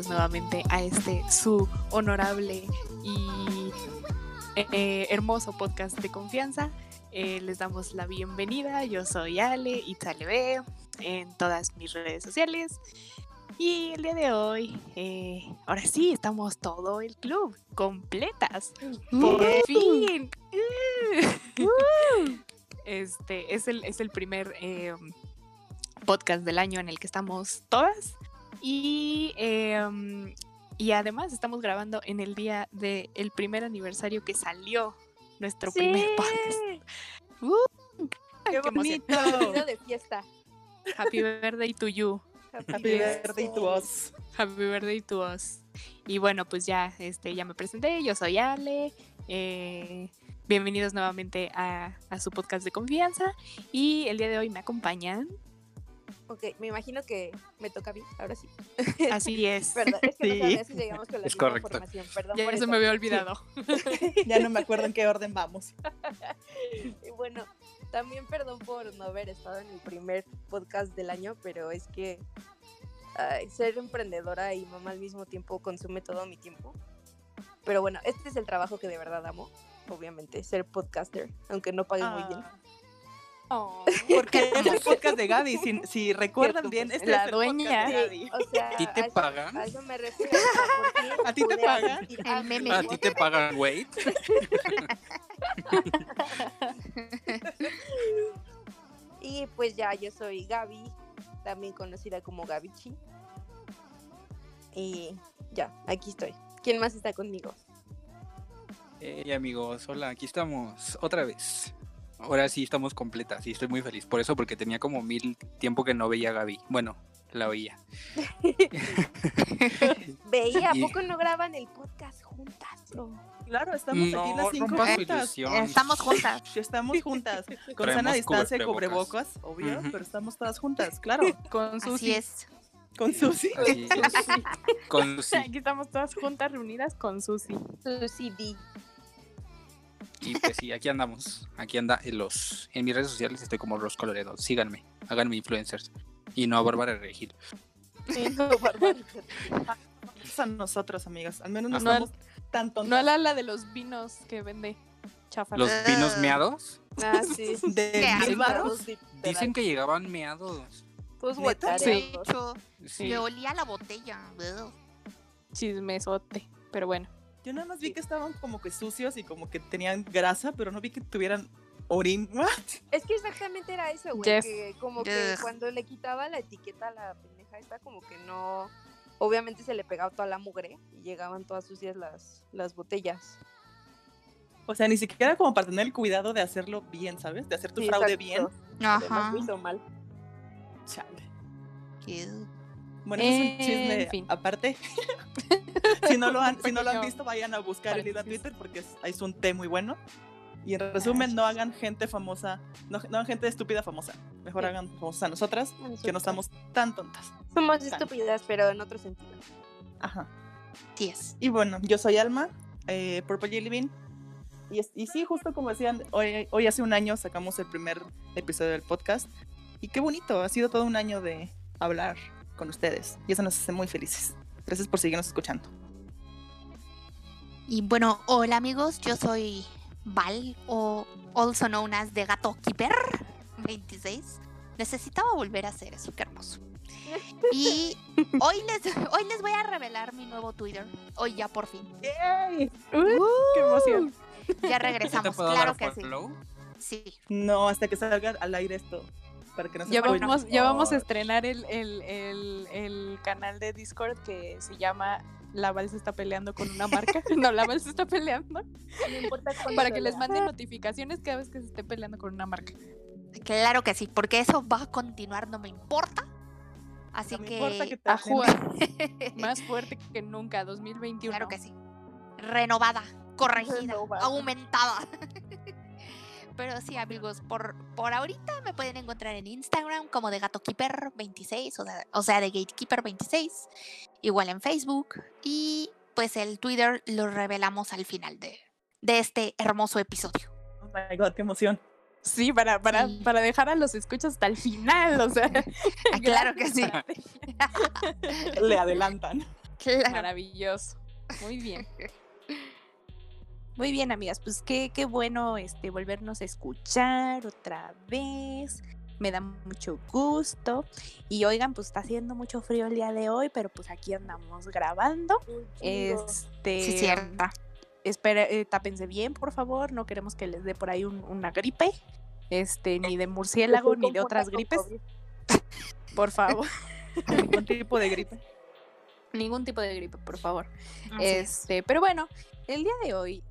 bienvenidos nuevamente a este su honorable y hermoso podcast de confianza. Les damos la bienvenida. Yo soy Ale y Talebe en todas mis redes sociales. Y el día de hoy, ahora sí, estamos todo el club, completas, por fin. Este es el primer podcast del año en el que estamos todas. Y además estamos grabando en el día del primer aniversario que salió nuestro primer podcast. ¡Qué bonito! De fiesta. Happy birthday to you. Happy birthday to us. Happy birthday to us. Y bueno, pues ya me presenté. Yo soy Ale. Bienvenidos nuevamente a su podcast de confianza. Y el día de hoy me acompañan. Ok, me imagino que me toca a mí, ahora sí. Así es. ¿Verdad? Es que sí. No sabía si llegamos con la misma formación. Perdón, ya por eso me había olvidado. Sí. Ya no me acuerdo en qué orden vamos. Y bueno, también perdón por no haber estado en el primer podcast del año, pero es que ser emprendedora y mamá al mismo tiempo consume todo mi tiempo. Pero bueno, este es el trabajo que de verdad amo, obviamente, ser podcaster, aunque no pague muy bien. Oh, porque es el podcast de Gaby, si recuerdan bien, es la dueña. Sí, o sea, ¿a ti te pagan? A eso me refiero. ¿A ti te pagan? ¿A ti te pagan, güey? Y pues ya, yo soy Gaby, también conocida como Gabichi. Y ya, aquí estoy. ¿Quién más está conmigo? Hey, amigos, hola, aquí estamos otra vez. Ahora sí estamos completas y estoy muy feliz por eso, porque tenía como mil tiempo que no veía a Gaby. Bueno, la oía. ¿A poco no graban el podcast juntas? No. Claro, estamos aquí las cinco juntas. Estamos juntas. Estamos juntas. Con sana distancia y cubrebocas, obvio, pero estamos todas juntas, claro. Con Susi. Así es. Con Susi. Con Susi. Aquí estamos todas juntas reunidas con Susi. Susi D. Y pues sí, aquí andamos, en mis redes sociales estoy como Ros Colorado, síganme, háganme influencers, y no a Bárbara Regil. Sí, no Bárbara Regil. A nosotros, amigas, al menos no somos tan tontos. No a la de los vinos que vende chafa. ¿Los vinos meados? Ah, sí. ¿De Bilbaros? Dicen que llegaban meados. Pues sí. Sí. Me olía la botella. Chismesote, pero bueno. Yo nada más vi que estaban como que sucios y como que tenían grasa, pero no vi que tuvieran orín. ¿What? Es que exactamente era eso, güey, que como que cuando le quitaba la etiqueta a la pendeja esta, como que no, obviamente se le pegaba toda la mugre y llegaban todas sucias las botellas. O sea, ni siquiera como para tener el cuidado de hacerlo bien, ¿sabes? De hacer tu fraude bien. Ajá. Lo hizo mal. Chale. Bueno, es un chisme en fin. Aparte. Si no lo han visto, vayan a buscar el hilo a Twitter porque es un té muy bueno. Y en resumen, no hagan gente famosa, no hagan gente estúpida famosa. Mejor hagan famosas a nosotras, que no estamos tan tontas. Somos estúpidas, pero en otro sentido. Ajá. Sí es. Y bueno, yo soy Alma, Purple Jelly Bean. Y sí, justo como decían, hoy hace un año sacamos el primer episodio del podcast. Y qué bonito, ha sido todo un año de hablar con ustedes. Y eso nos hace muy felices. Gracias por seguirnos escuchando. Y bueno, hola amigos, yo soy Val, o also known as The Gato Keeper 26. Necesitaba volver a hacer eso, qué hermoso. Y hoy les voy a revelar mi nuevo Twitter. Hoy ya por fin. ¡Yay! ¡Qué emoción! Ya regresamos, claro que sí. Sí. No, hasta que salga al aire esto. Para que no se ya vamos a estrenar el canal de Discord que se llama La Val se está peleando con una marca. No, La Val se está peleando. No importa para que les manden notificaciones cada vez que se esté peleando con una marca. Claro que sí, porque eso va a continuar, no me importa. Así no me importa que a jugar más fuerte que nunca, 2021. Claro que sí. Renovada, corregida, aumentada. Pero sí, amigos, por ahorita me pueden encontrar en Instagram como de Gato Keeper 26, o sea, de Gatekeeper 26, igual en Facebook, y pues el Twitter lo revelamos al final de este hermoso episodio. Oh my God, qué emoción. Sí, para dejar a los escuchas hasta el final, o sea. Claro que sí. Le adelantan. Claro. Maravilloso. Muy bien. Muy bien, amigas, pues qué bueno volvernos a escuchar otra vez. Me da mucho gusto. Y oigan, pues está haciendo mucho frío el día de hoy, pero pues aquí andamos grabando. Sí, cierta. Espera, tápense bien, por favor. No queremos que les dé por ahí una gripe, ni de murciélago, ni de otras gripes. Por favor. Ningún tipo de gripe. Ningún tipo de gripe, por favor. Pero bueno, el día de hoy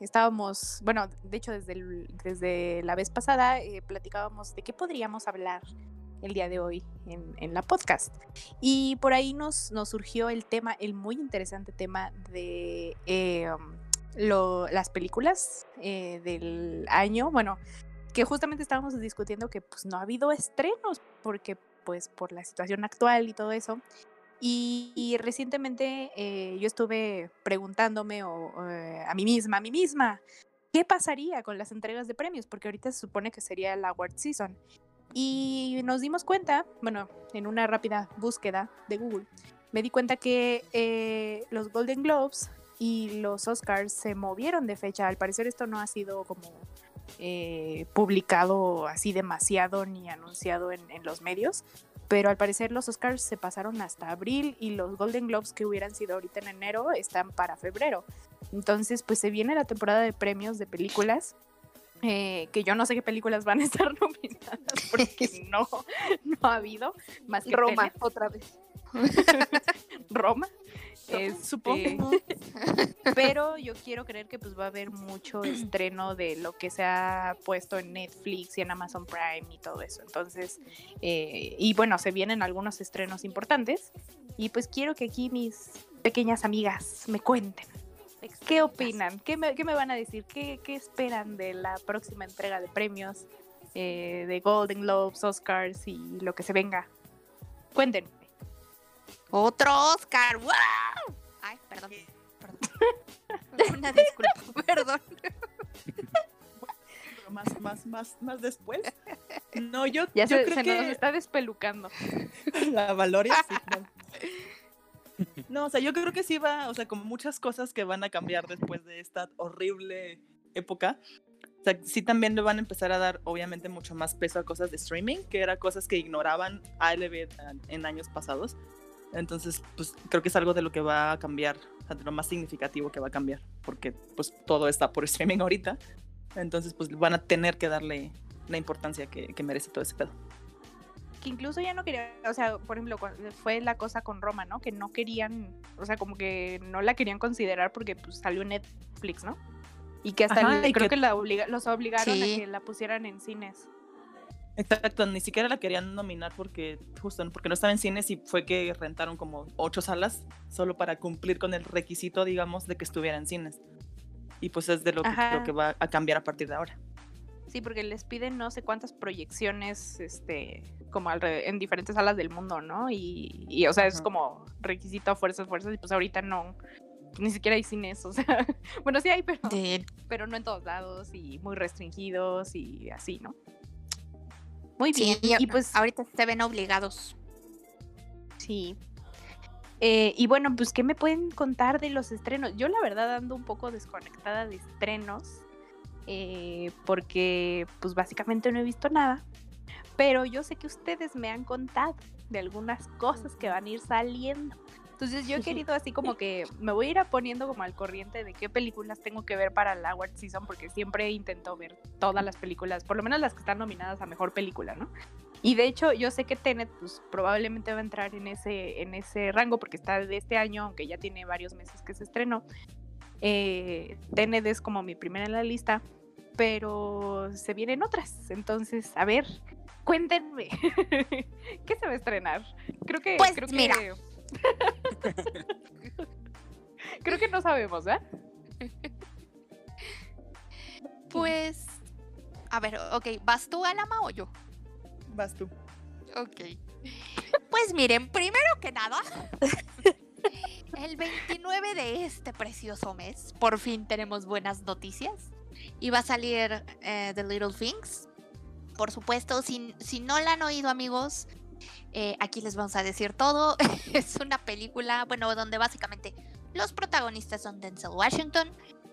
estábamos, bueno, de hecho desde la vez pasada platicábamos de qué podríamos hablar el día de hoy en la podcast. Y por ahí nos surgió el tema, el muy interesante tema de las películas del año, bueno, que justamente estábamos discutiendo que pues no ha habido estrenos porque pues por la situación actual y todo eso. Y recientemente yo estuve preguntándome a mí misma, ¿qué pasaría con las entregas de premios? Porque ahorita se supone que sería la award season. Y nos dimos cuenta, bueno, en una rápida búsqueda de Google, me di cuenta que los Golden Globes y los Oscars se movieron de fecha. Al parecer esto no ha sido como publicado así demasiado ni anunciado en los medios. Pero al parecer los Oscars se pasaron hasta abril y los Golden Globes que hubieran sido ahorita en enero están para febrero. Entonces, pues se viene la temporada de premios de películas, que yo no sé qué películas van a estar nominadas porque no ha habido más que Roma, Tenet. Otra vez. Roma, supongo. Pero yo quiero creer que pues va a haber mucho estreno de lo que se ha puesto en Netflix y en Amazon Prime y todo eso. Entonces, y bueno, se vienen algunos estrenos importantes. Y pues quiero que aquí mis pequeñas amigas me cuenten. ¿Qué opinan? ¿Qué me van a decir? ¿Qué esperan de la próxima entrega de premios? De Golden Globes, Oscars y lo que se venga. Cuenten. ¡Otro Oscar! ¡Wow! Ay, perdón. Una disculpa, perdón. Más después. No, yo creo que nos está despelucando. La Valoria sí. No, o sea, yo creo que sí va, o sea, como muchas cosas que van a cambiar después de esta horrible época. O sea, sí también le van a empezar a dar, obviamente, mucho más peso a cosas de streaming, que eran cosas que ignoraban ALB en años pasados. Entonces, pues, creo que es algo de lo que va a cambiar, o sea, de lo más significativo que va a cambiar, porque, pues, todo está por streaming ahorita. Entonces, pues, van a tener que darle la importancia que merece todo ese pedo. Que incluso ya no querían, o sea, por ejemplo, fue la cosa con Roma, ¿no? Que no querían, o sea, como que no la querían considerar porque, pues, salió en Netflix, ¿no? Y que hasta los obligaron a que la pusieran en cines. Exacto, ni siquiera la querían nominar porque justo porque no estaba en cines y fue que rentaron como 8 salas solo para cumplir con el requisito, digamos, de que estuviera en cines. Y pues es de lo que va a cambiar a partir de ahora. Sí, porque les piden no sé cuántas proyecciones como en diferentes salas del mundo, ¿no? Y o sea, es como requisito a fuerzas y pues ahorita no... Ni siquiera hay cines, o sea, bueno, sí hay, pero no en todos lados y muy restringidos y así, ¿no? Muy bien. Sí, y pues ahorita se ven obligados. Sí. Y bueno, pues, ¿qué me pueden contar de los estrenos? Yo la verdad ando un poco desconectada de estrenos, porque pues básicamente no he visto nada, pero yo sé que ustedes me han contado de algunas cosas que van a ir saliendo. Entonces yo he querido así como que me voy a ir poniendo como al corriente de qué películas tengo que ver para la award season, porque siempre intento ver todas las películas, por lo menos las que están nominadas a mejor película, ¿no? Y de hecho yo sé que Tenet pues probablemente va a entrar en ese rango porque está de este año, aunque ya tiene varios meses que se estrenó. Tenet es como mi primera en la lista, pero se vienen otras, entonces a ver, cuéntenme ¿qué se va a estrenar? Creo que mira. Creo que no sabemos, ¿eh? Pues, a ver, ok, ¿vas tú, Alma, o yo? Vas tú. Ok. Pues miren, primero que nada, el 29 de este precioso mes, por fin tenemos buenas noticias. Y va a salir The Little Things. Por supuesto, si no la han oído, amigos, Aquí les vamos a decir todo. Es una película, bueno, donde básicamente los protagonistas son Denzel Washington,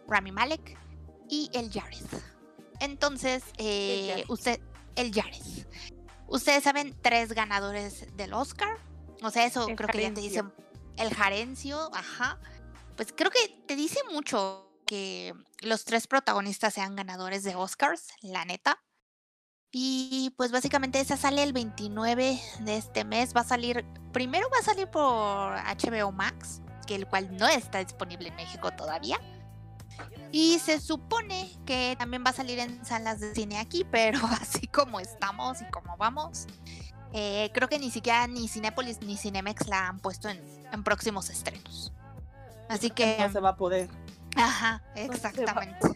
Rami Malek y el Jared. Entonces, ustedes saben, 3 ganadores del Oscar. O sea, eso creo que ya te dicen el Jarencio, ajá. Pues creo que te dice mucho que los 3 protagonistas sean ganadores de Oscars, la neta. Y pues básicamente esa sale el 29 de este mes. Va a salir, primero va a salir por HBO Max, que el cual no está disponible en México todavía. Y se supone que también va a salir en salas de cine aquí, pero así como estamos y como vamos, creo que ni siquiera ni Cinépolis ni Cinemex la han puesto en próximos estrenos. Así que no se va a poder. Ajá, exactamente.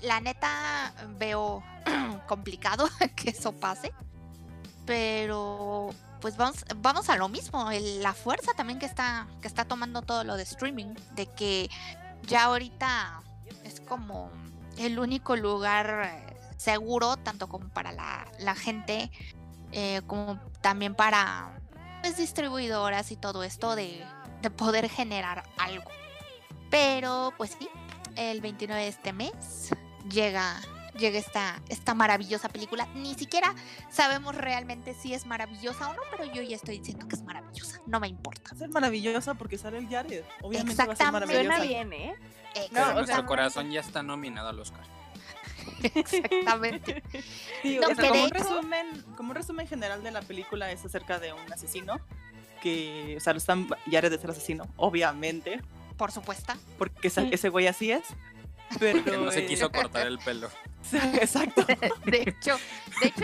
La neta veo complicado que eso pase, pero pues vamos a lo mismo, la fuerza también que está tomando todo lo de streaming, de que ya ahorita es como el único lugar seguro, tanto como para la gente, como también para, pues, distribuidoras y todo esto de poder generar algo. Pero pues sí, el 29 de este mes llega esta maravillosa película. Ni siquiera sabemos realmente si es maravillosa o no, pero yo ya estoy diciendo que es maravillosa, no me importa. Va a ser maravillosa porque sale el Jared, obviamente va a ser maravillosa. Suena bien, ¿eh? No, nuestro corazón ya está nominado al Oscar. Exactamente. Sí, no, o sea, como un resumen general de la película, es acerca de un asesino que, o sea, Jared es el asesino, obviamente. Por supuesto. Porque ese güey así es. Pero que no se quiso cortar el pelo. Sí, exacto. De hecho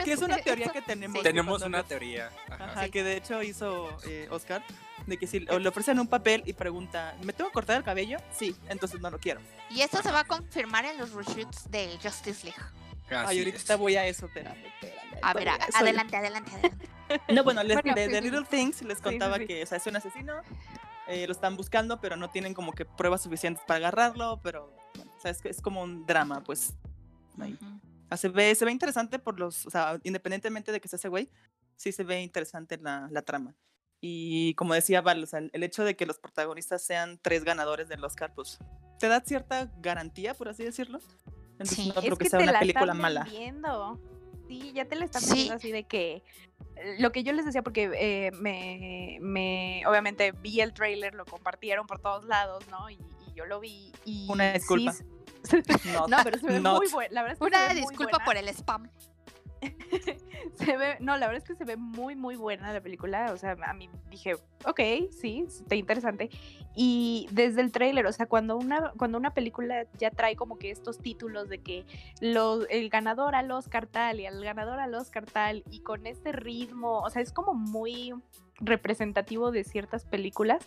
que es una teoría que tenemos. Sí. Tenemos una teoría. Ajá, sí. Que de hecho hizo Oscar, de que si le ofrecen un papel y pregunta, ¿me tengo que cortar el cabello? Sí, entonces no lo quiero. Y esto se va a confirmar en los reshoots de Justice League. Ay, ahorita voy a eso, espérame. A ver, adelante. No, bueno, de The Little Things les contaba que, o sea, es un asesino, lo están buscando, pero no tienen como que pruebas suficientes para agarrarlo, pero... Bueno, o sea, es como un drama, pues. Uh-huh. Se ve interesante por los... O sea, independientemente de que sea ese güey, sí se ve interesante la trama. Y como decía Val, o sea, el hecho de que los protagonistas sean 3 ganadores del Oscar, pues, te da cierta garantía, por así decirlo. Entonces, sí. No creo que sea una película mala. Sí, ya te la están viendo, así de que... Lo que yo les decía, porque obviamente vi el tráiler, lo compartieron por todos lados, ¿no? Y yo lo vi y... Una disculpa. Sí, no, pero se ve muy buena. La verdad es que una disculpa por el spam. La verdad es que se ve muy, muy buena la película. O sea, a mí dije, ok, sí, está interesante. Y desde el tráiler, o sea, cuando una película ya trae como que estos títulos de que el ganador al Oscar tal y al ganador al Oscar tal, y con este ritmo, o sea, es como muy representativo de ciertas películas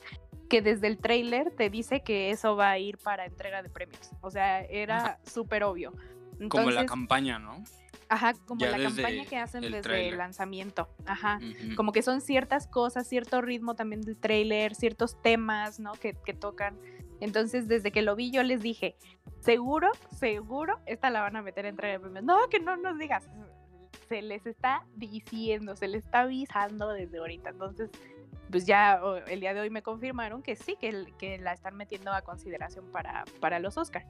que desde el tráiler te dice que eso va a ir para entrega de premios. O sea, era súper obvio. Entonces, como la campaña, ¿no? Ajá, como la campaña que hacen desde el lanzamiento. Ajá, uh-huh. Como que son ciertas cosas, cierto ritmo también del tráiler, ciertos temas, ¿no? Que tocan. Entonces, desde que lo vi, yo les dije, seguro, esta la van a meter en trailer. No, que no nos digas. Se les está diciendo, se les está avisando desde ahorita. Entonces, pues ya el día de hoy me confirmaron que sí, que la están metiendo a consideración para los Oscars.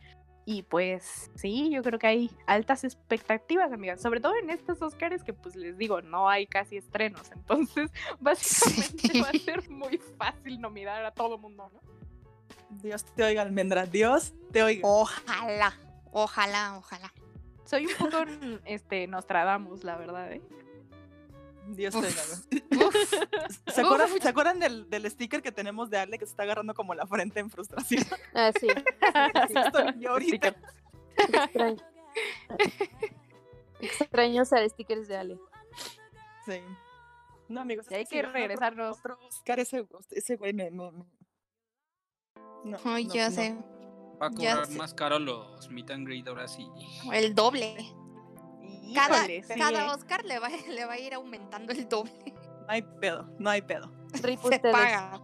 Y pues sí, yo creo que hay altas expectativas, amigas, sobre todo en estos Oscars que, pues, les digo, no hay casi estrenos, entonces básicamente sí. Va a ser muy fácil nominar a todo mundo, ¿no? Dios te oiga, Almendra, Dios te oiga. Ojalá. Soy un poco Nostradamus, la verdad, ¿eh? Dios te oiga. ¿Se acuerdan del sticker que tenemos de Ale que se está agarrando como la frente en frustración? Ah, sí. Estoy yo ahorita. Extraño usar stickers de Ale. Sí. No, amigos. Hay que regresarnos. Oscar, ese güey me... No, ay, ya sé. No. Va a cobrar más caro los meet and greet ahora sí. El doble. Cada Oscar le va a ir aumentando el doble. No hay pedo. Rip se ustedes. Paga.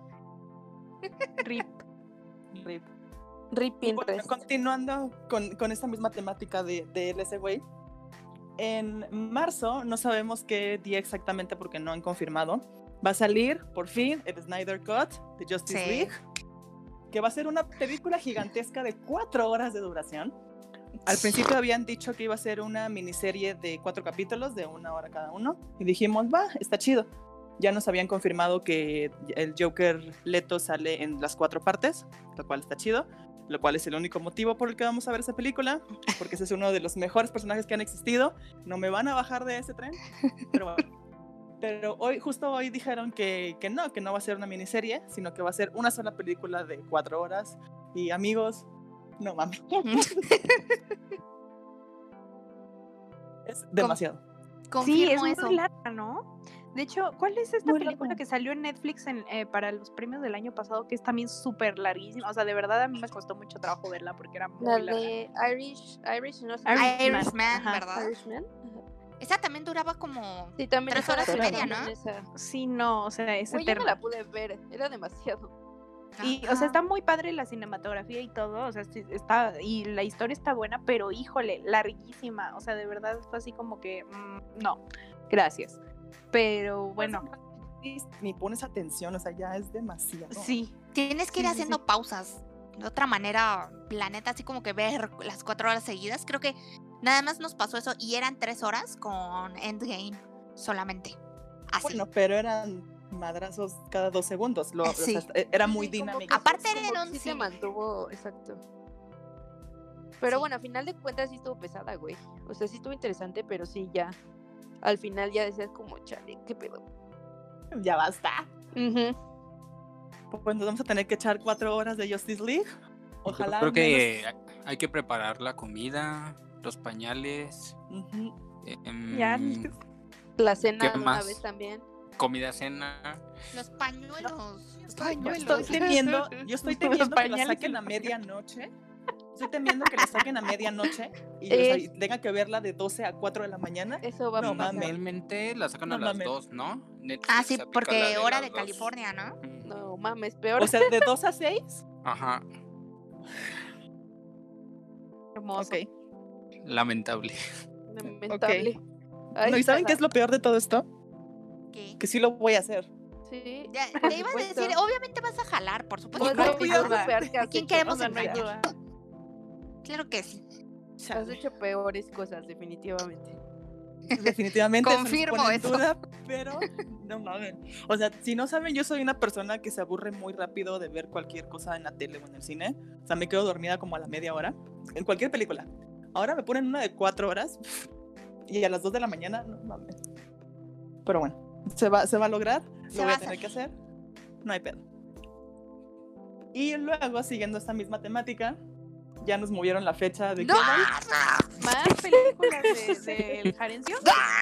Rip. Bueno, continuando con esta misma temática de ese güey, En marzo, no sabemos qué día exactamente porque no han confirmado, va a salir, por fin, el Snyder Cut de Justice League, que va a ser una película gigantesca de 4 horas de duración. Al principio habían dicho que iba a ser una miniserie de 4 capítulos, de 1 hora cada uno, y dijimos, va, está chido. Ya nos habían confirmado que el Joker Leto sale en las 4 partes, lo cual está chido, lo cual es el único motivo por el que vamos a ver esa película, porque ese es uno de los mejores personajes que han existido. No me van a bajar de ese tren, pero bueno. Pero hoy, justo hoy dijeron que no va a ser una miniserie, sino que va a ser una sola película de 4 horas. Y amigos, no mames. Es demasiado. Confirmo, sí, es eso. Muy larga, ¿no? De hecho, ¿cuál es esta muy película larga que salió en Netflix para los premios del año pasado? Que es también súper larguísima. O sea, de verdad a mí me costó mucho trabajo verla porque era muy larga. La de Irishman, ¿verdad? Irishman. Esa también duraba como 3 horas y media, ¿no? Esa. Sí, no, o sea, es eterna. Yo no la pude ver, era demasiado. Y, o sea, está muy padre la cinematografía y todo, o sea, está, y la historia está buena, pero híjole, larguísima, o sea, de verdad fue así como que, no, gracias. Pero bueno. Ni pones atención, o sea, ya es demasiado. Sí. Tienes que ir haciendo pausas, de otra manera, la neta, así como que ver las 4 horas seguidas, creo que nada más nos pasó eso y eran 3 horas con Endgame solamente. Así. Bueno, pero eran madrazos cada 2 segundos. O sea, era muy dinámico. Aparte era en 11. Sí se mantuvo, exacto. Pero bueno, a final de cuentas sí estuvo pesada, güey. O sea, sí estuvo interesante, pero sí ya. Al final ya decías como, chale, qué pedo. Ya basta. Pues nos vamos a tener que echar 4 horas de Justice League. Ojalá. Yo creo que hay que preparar la comida, los pañales, la cena una vez también, comida, cena, los pañuelos, yo estoy temiendo que la saquen a medianoche, y tengan que verla de 12 a 4 de la mañana. Eso va a pasar. Normalmente la sacan a las 2, ¿no? Netflix sí, porque hora de California, ¿no? No mames, peor. O sea, de 2 a 6. Ajá. Hermoso. Okay. Lamentable. Okay. No, ¿y saben qué es lo peor de todo esto? ¿Qué? Que sí lo voy a hacer. Sí. Ya, te iba a decir, obviamente vas a jalar, por supuesto. Pues no voy a ¿quién queremos engañar? Claro que sí. Has hecho peores cosas, definitivamente. Confirmo eso. Duda, pero no mames. O sea, si no saben, yo soy una persona que se aburre muy rápido de ver cualquier cosa en la tele o en el cine. O sea, me quedo dormida como a la media hora en cualquier película. Ahora me ponen una de 4 horas y a las 2 de la mañana, no mames. Pero bueno, se va a lograr, lo voy a tener que hacer, no hay pedo. Y luego, siguiendo esta misma temática, ya nos movieron la fecha de... ¿Más películas del Jarencio?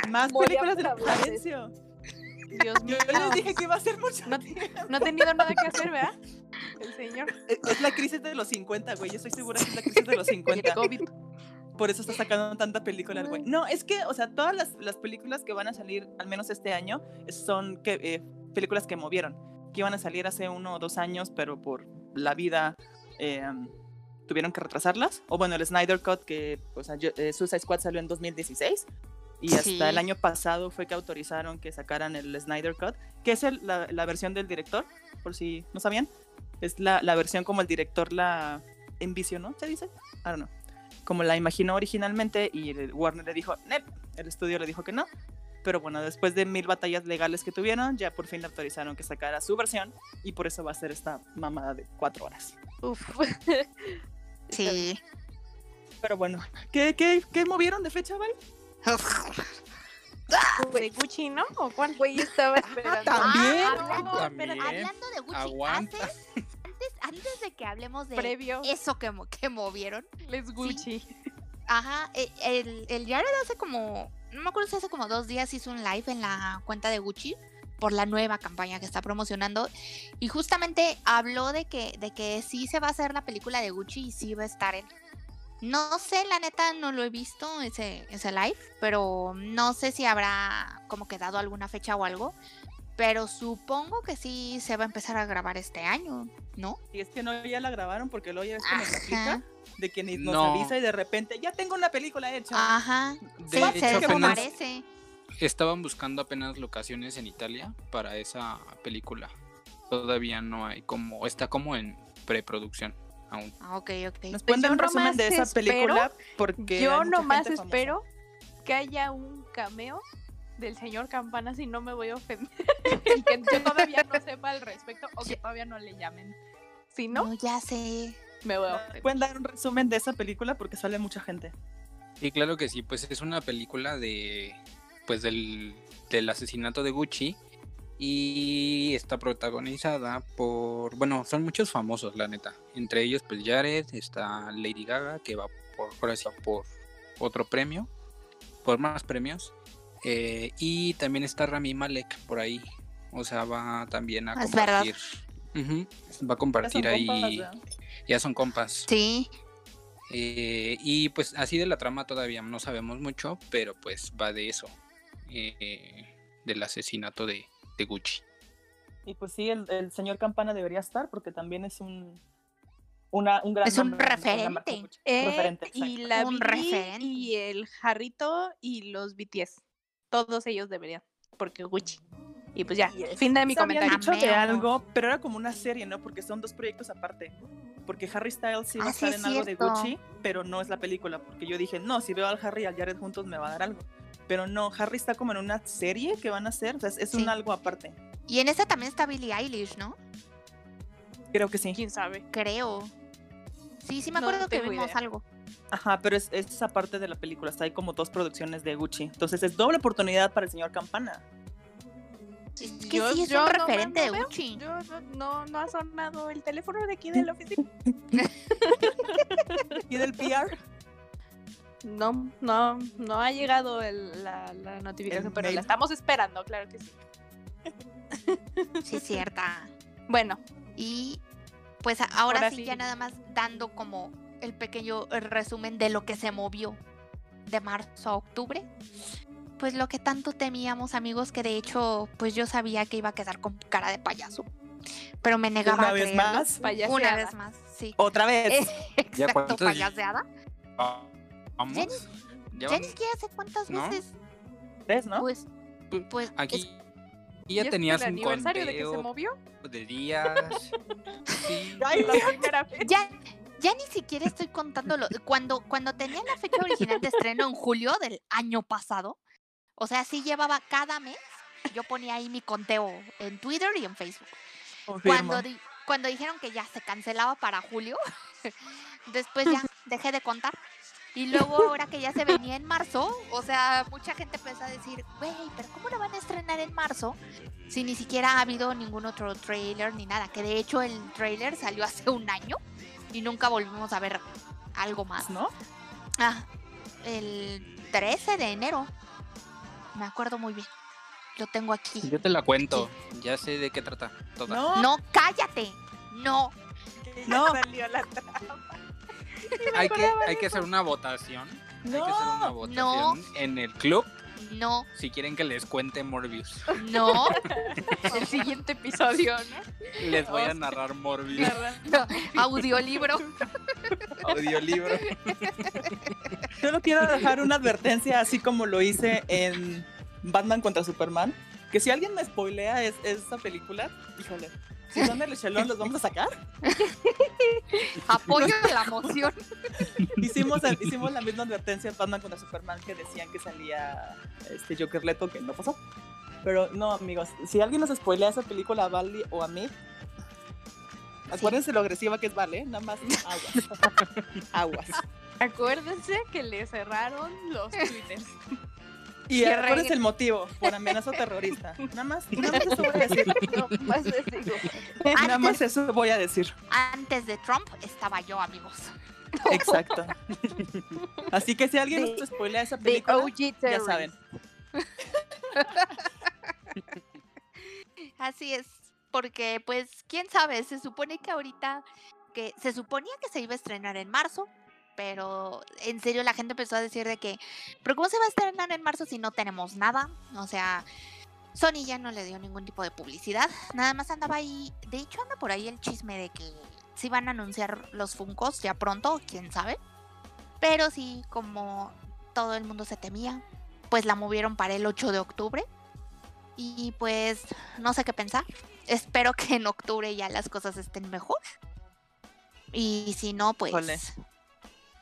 Más películas del Jarencio. Dios mío. Yo les dije que iba a ser mucho. No ha tenido nada que hacer, ¿verdad? El señor. Es la crisis de los 50, güey, yo estoy segura que es la crisis de los 50. COVID. Por eso está sacando tanta película el güey. No, es que, o sea, todas las películas que van a salir, al menos este año, son películas que movieron, que iban a salir hace 1 o 2 años, pero por la vida tuvieron que retrasarlas. O bueno, el Snyder Cut, que pues, Suicide Squad salió en 2016, y hasta el año pasado fue que autorizaron que sacaran el Snyder Cut, que es la versión del director, por si no sabían. Es la versión como el director la envisionó, ¿se dice? I don't know. Como la imaginó originalmente, y Warner le dijo, nep, el estudio le dijo que no. Pero bueno, después de 1000 batallas legales que tuvieron, ya por fin le autorizaron que sacara su versión, y por eso va a ser esta mamada de 4 horas. Uf. Sí. Pero bueno, ¿qué movieron de fecha, Val? ¿De Gucci, no? ¿O cuál güey estaba esperando? ¿También? Hablando de Gucci, aguanta. Antes de que hablemos de eso que movieron, les Gucci. ¿Sí? Ajá, el Jared hace como, no me acuerdo si hace como 2 días hizo un live en la cuenta de Gucci por la nueva campaña que está promocionando, y justamente habló de que sí se va a hacer la película de Gucci y sí va a estar él. No sé, la neta no lo he visto ese live, pero no sé si habrá como quedado alguna fecha o algo. Pero supongo que sí se va a empezar a grabar este año, ¿no? Y es que no, ya la grabaron, porque luego ya ves que nos aplica de que nos avisa y de repente ya tengo una película hecha. Ajá. De hecho, apenas parece. Estaban buscando apenas locaciones en Italia para esa película. Todavía no hay, como está como en preproducción aún. Okay. Nos pueden dar un resumen de esa película, porque yo nomás espero que haya un cameo del señor Campana, si no me voy a ofender, que yo todavía no sepa al respecto o que todavía no le llamen. Si no, ya sé, me voy a ofender. ¿Pueden dar un resumen de esa película? Porque sale mucha gente. Y claro que sí, pues es una película de, pues del asesinato de Gucci, y está protagonizada por, bueno, son muchos famosos, la neta. Entre ellos, pues Jared, está Lady Gaga, que va por otro premio, por más premios. Y también está Rami Malek por ahí, o sea, va también a compartir. Va a compartir ahí. Compas, ¿no? Ya son compas. Sí. Y pues así de la trama todavía no sabemos mucho, pero pues va de eso, del asesinato de Gucci. Y pues sí, el señor Campana debería estar, porque también es un gran, es un referente. Referente. Y el jarrito y los BTS. Todos ellos deberían, porque Gucci. Y pues ya, fin de mi comentario. Habían dicho de algo, pero era como una serie, ¿no? Porque son dos proyectos aparte. Porque Harry Styles iba a estar en algo de Gucci, pero no es la película. Porque yo dije, no, si veo al Harry y al Jared juntos me va a dar algo. Pero no, Harry está como en una serie que van a hacer, o sea, es un algo aparte. Y en esta también está Billie Eilish, ¿no? Creo que sí. ¿Quién sabe? Creo. Sí, me acuerdo que vimos algo. Ajá, pero es esa parte de la película, está ahí como dos producciones de Gucci. Entonces es doble oportunidad para el señor Campana. Es que yo un referente de Gucci. No ha sonado el teléfono de aquí de la oficina. ¿Y del PR? No ha llegado la notificación, pero la estamos esperando, claro que sí. Sí, es cierta. Bueno. Y pues ahora sí, ya nada más dando como el pequeño resumen de lo que se movió de marzo a octubre, pues lo que tanto temíamos, amigos, que de hecho pues yo sabía que iba a quedar con cara de payaso, pero me negaba a creerlo. Una vez más, sí. ¿Otra vez? Exacto, payaseada. ¿Vamos? Jenny, ¿qué hace cuántas veces? ¿Tres, no? Pues aquí ya tenías un aniversario de que se movió de días. Sí. Ay, la primera fecha. Ya ni siquiera estoy contándolo. Cuando tenía la fecha original de estreno en julio del año pasado, o sea, sí llevaba cada mes, yo ponía ahí mi conteo en Twitter y en Facebook. Cuando dijeron que ya se cancelaba para julio, después ya dejé de contar. Y luego ahora que ya se venía en marzo, o sea, mucha gente empezó a decir, güey, pero ¿cómo la van a estrenar en marzo? Si ni siquiera ha habido ningún otro trailer ni nada, que de hecho el trailer salió hace un año. Y nunca volvimos a ver algo más, ¿no? El 13 de enero. Me acuerdo muy bien. Lo tengo aquí. Yo te la cuento. Aquí. Ya sé de qué trata. Toda. No, cállate. No. Salió la trampa. Hay que hacer una votación. No. Hay que hacer una votación en el club. No. Si quieren que les cuente Morbius. No. El siguiente episodio, ¿no? Les voy a narrar Morbius. Audiolibro. Solo quiero dejar una advertencia, así como lo hice en Batman contra Superman, que si alguien me spoilea esa película, híjole, si son el Echelón, ¿los vamos a sacar? Apoyo de la moción. Hicimos la misma advertencia en Batman contra Superman, que decían que salía Joker Leto, que no pasó. Pero no, amigos, si alguien nos spoilea esa película a Vali o a mí, acuérdense lo agresiva que es Vale, nada más aguas. Acuérdense que le cerraron los twitters. Y acuérdense el motivo, por amenaza terrorista. Nada más eso voy a decir. Antes de Trump estaba yo, amigos. Exacto. Así que si alguien nos spoilea esa película, ya saben. Así es, porque pues quién sabe, se suponía que se iba a estrenar en marzo. Pero en serio la gente empezó a decir de que, ¿pero cómo se va a estrenar en marzo si no tenemos nada? O sea, Sony ya no le dio ningún tipo de publicidad, nada más andaba ahí, de hecho anda por ahí el chisme de que sí van a anunciar los Funkos ya pronto, quién sabe, pero sí, como todo el mundo se temía, pues la movieron para el 8 de octubre y pues no sé qué pensar, espero que en octubre ya las cosas estén mejor y si no, pues... Olé.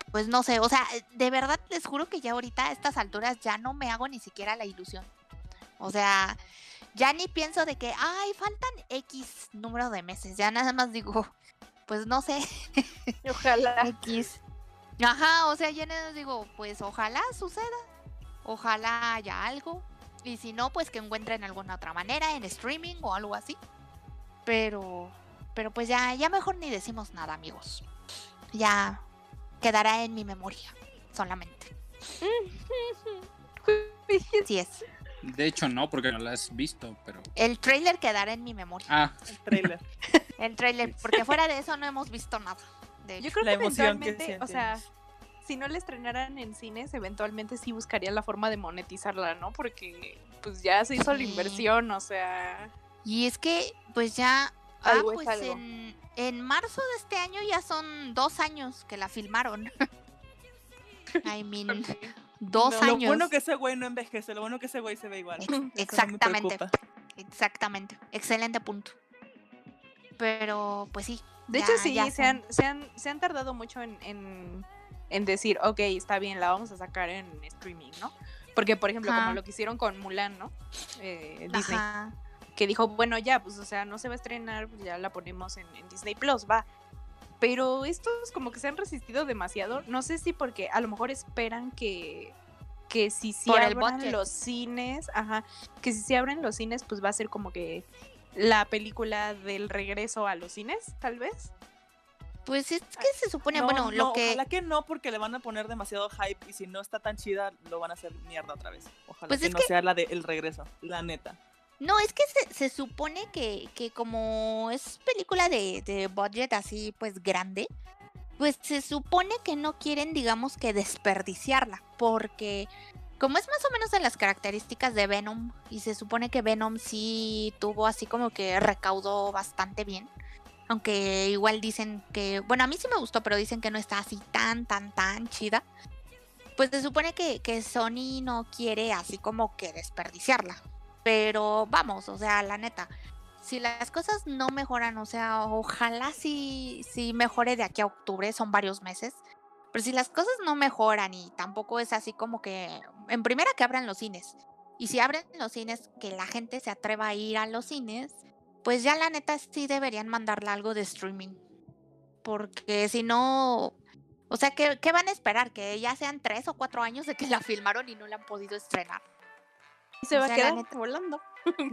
Pues no sé, o sea, de verdad les juro que ya ahorita a estas alturas ya no me hago ni siquiera la ilusión. O sea, ya ni pienso de que, ay, faltan X número de meses. Ya nada más digo, pues no sé. Ojalá. X. Ajá, o sea, ya nada más digo, pues ojalá suceda. Ojalá haya algo. Y si no, pues que encuentren alguna otra manera, en streaming o algo así. Pero pues ya mejor ni decimos nada, amigos. Ya... quedará en mi memoria solamente. Sí es. De hecho no, porque no la has visto, pero... el tráiler quedará en mi memoria. Ah. El tráiler. El tráiler, porque fuera de eso no hemos visto nada. De hecho. Yo creo la que eventualmente, que o sea, si no la estrenaran en cines, eventualmente sí buscaría la forma de monetizarla, ¿no? Porque pues ya se hizo la inversión, o sea... y es que pues ya... ah, pues en marzo de este año ya son 2 años que la filmaron. I mean, 2 años. Lo bueno que ese güey no envejece, lo bueno que ese güey se ve igual. Exactamente, no exactamente. Excelente punto. Pero, pues sí. De hecho, sí, se han tardado mucho en decir, ok, está bien, la vamos a sacar en streaming, ¿no? Porque, por ejemplo, como lo que hicieron con Mulan, ¿no? Disney. Ajá. Que dijo, bueno, ya, pues, o sea, no se va a estrenar, ya la ponemos en Disney Plus, va. Pero estos como que se han resistido demasiado, no sé si porque a lo mejor esperan que si se abran los cines, ajá, que si se abren los cines, pues va a ser como que la película del regreso a los cines, tal vez. Pues es que se supone, lo que... ojalá que no, porque le van a poner demasiado hype y si no está tan chida, lo van a hacer mierda otra vez. Ojalá pues que no sea la de El Regreso, la neta. No, es que se supone que como es película de budget así pues grande, pues se supone que no quieren, digamos, que desperdiciarla, porque como es más o menos de las características de Venom, y se supone que Venom sí tuvo así como que recaudó bastante bien, aunque igual dicen que, bueno, a mí sí me gustó, pero dicen que no está así tan chida. Pues se supone que Sony no quiere así como que desperdiciarla. Pero vamos, o sea, la neta, si las cosas no mejoran, o sea, ojalá sí mejore de aquí a octubre, son varios meses, pero si las cosas no mejoran y tampoco es así como que, en primera que abran los cines, y si abren los cines, que la gente se atreva a ir a los cines, pues ya la neta sí deberían mandarle algo de streaming, porque si no, o sea, ¿qué van a esperar? Que ya sean 3 o 4 años de que la filmaron y no la han podido estrenar. Y se va a quedar volando.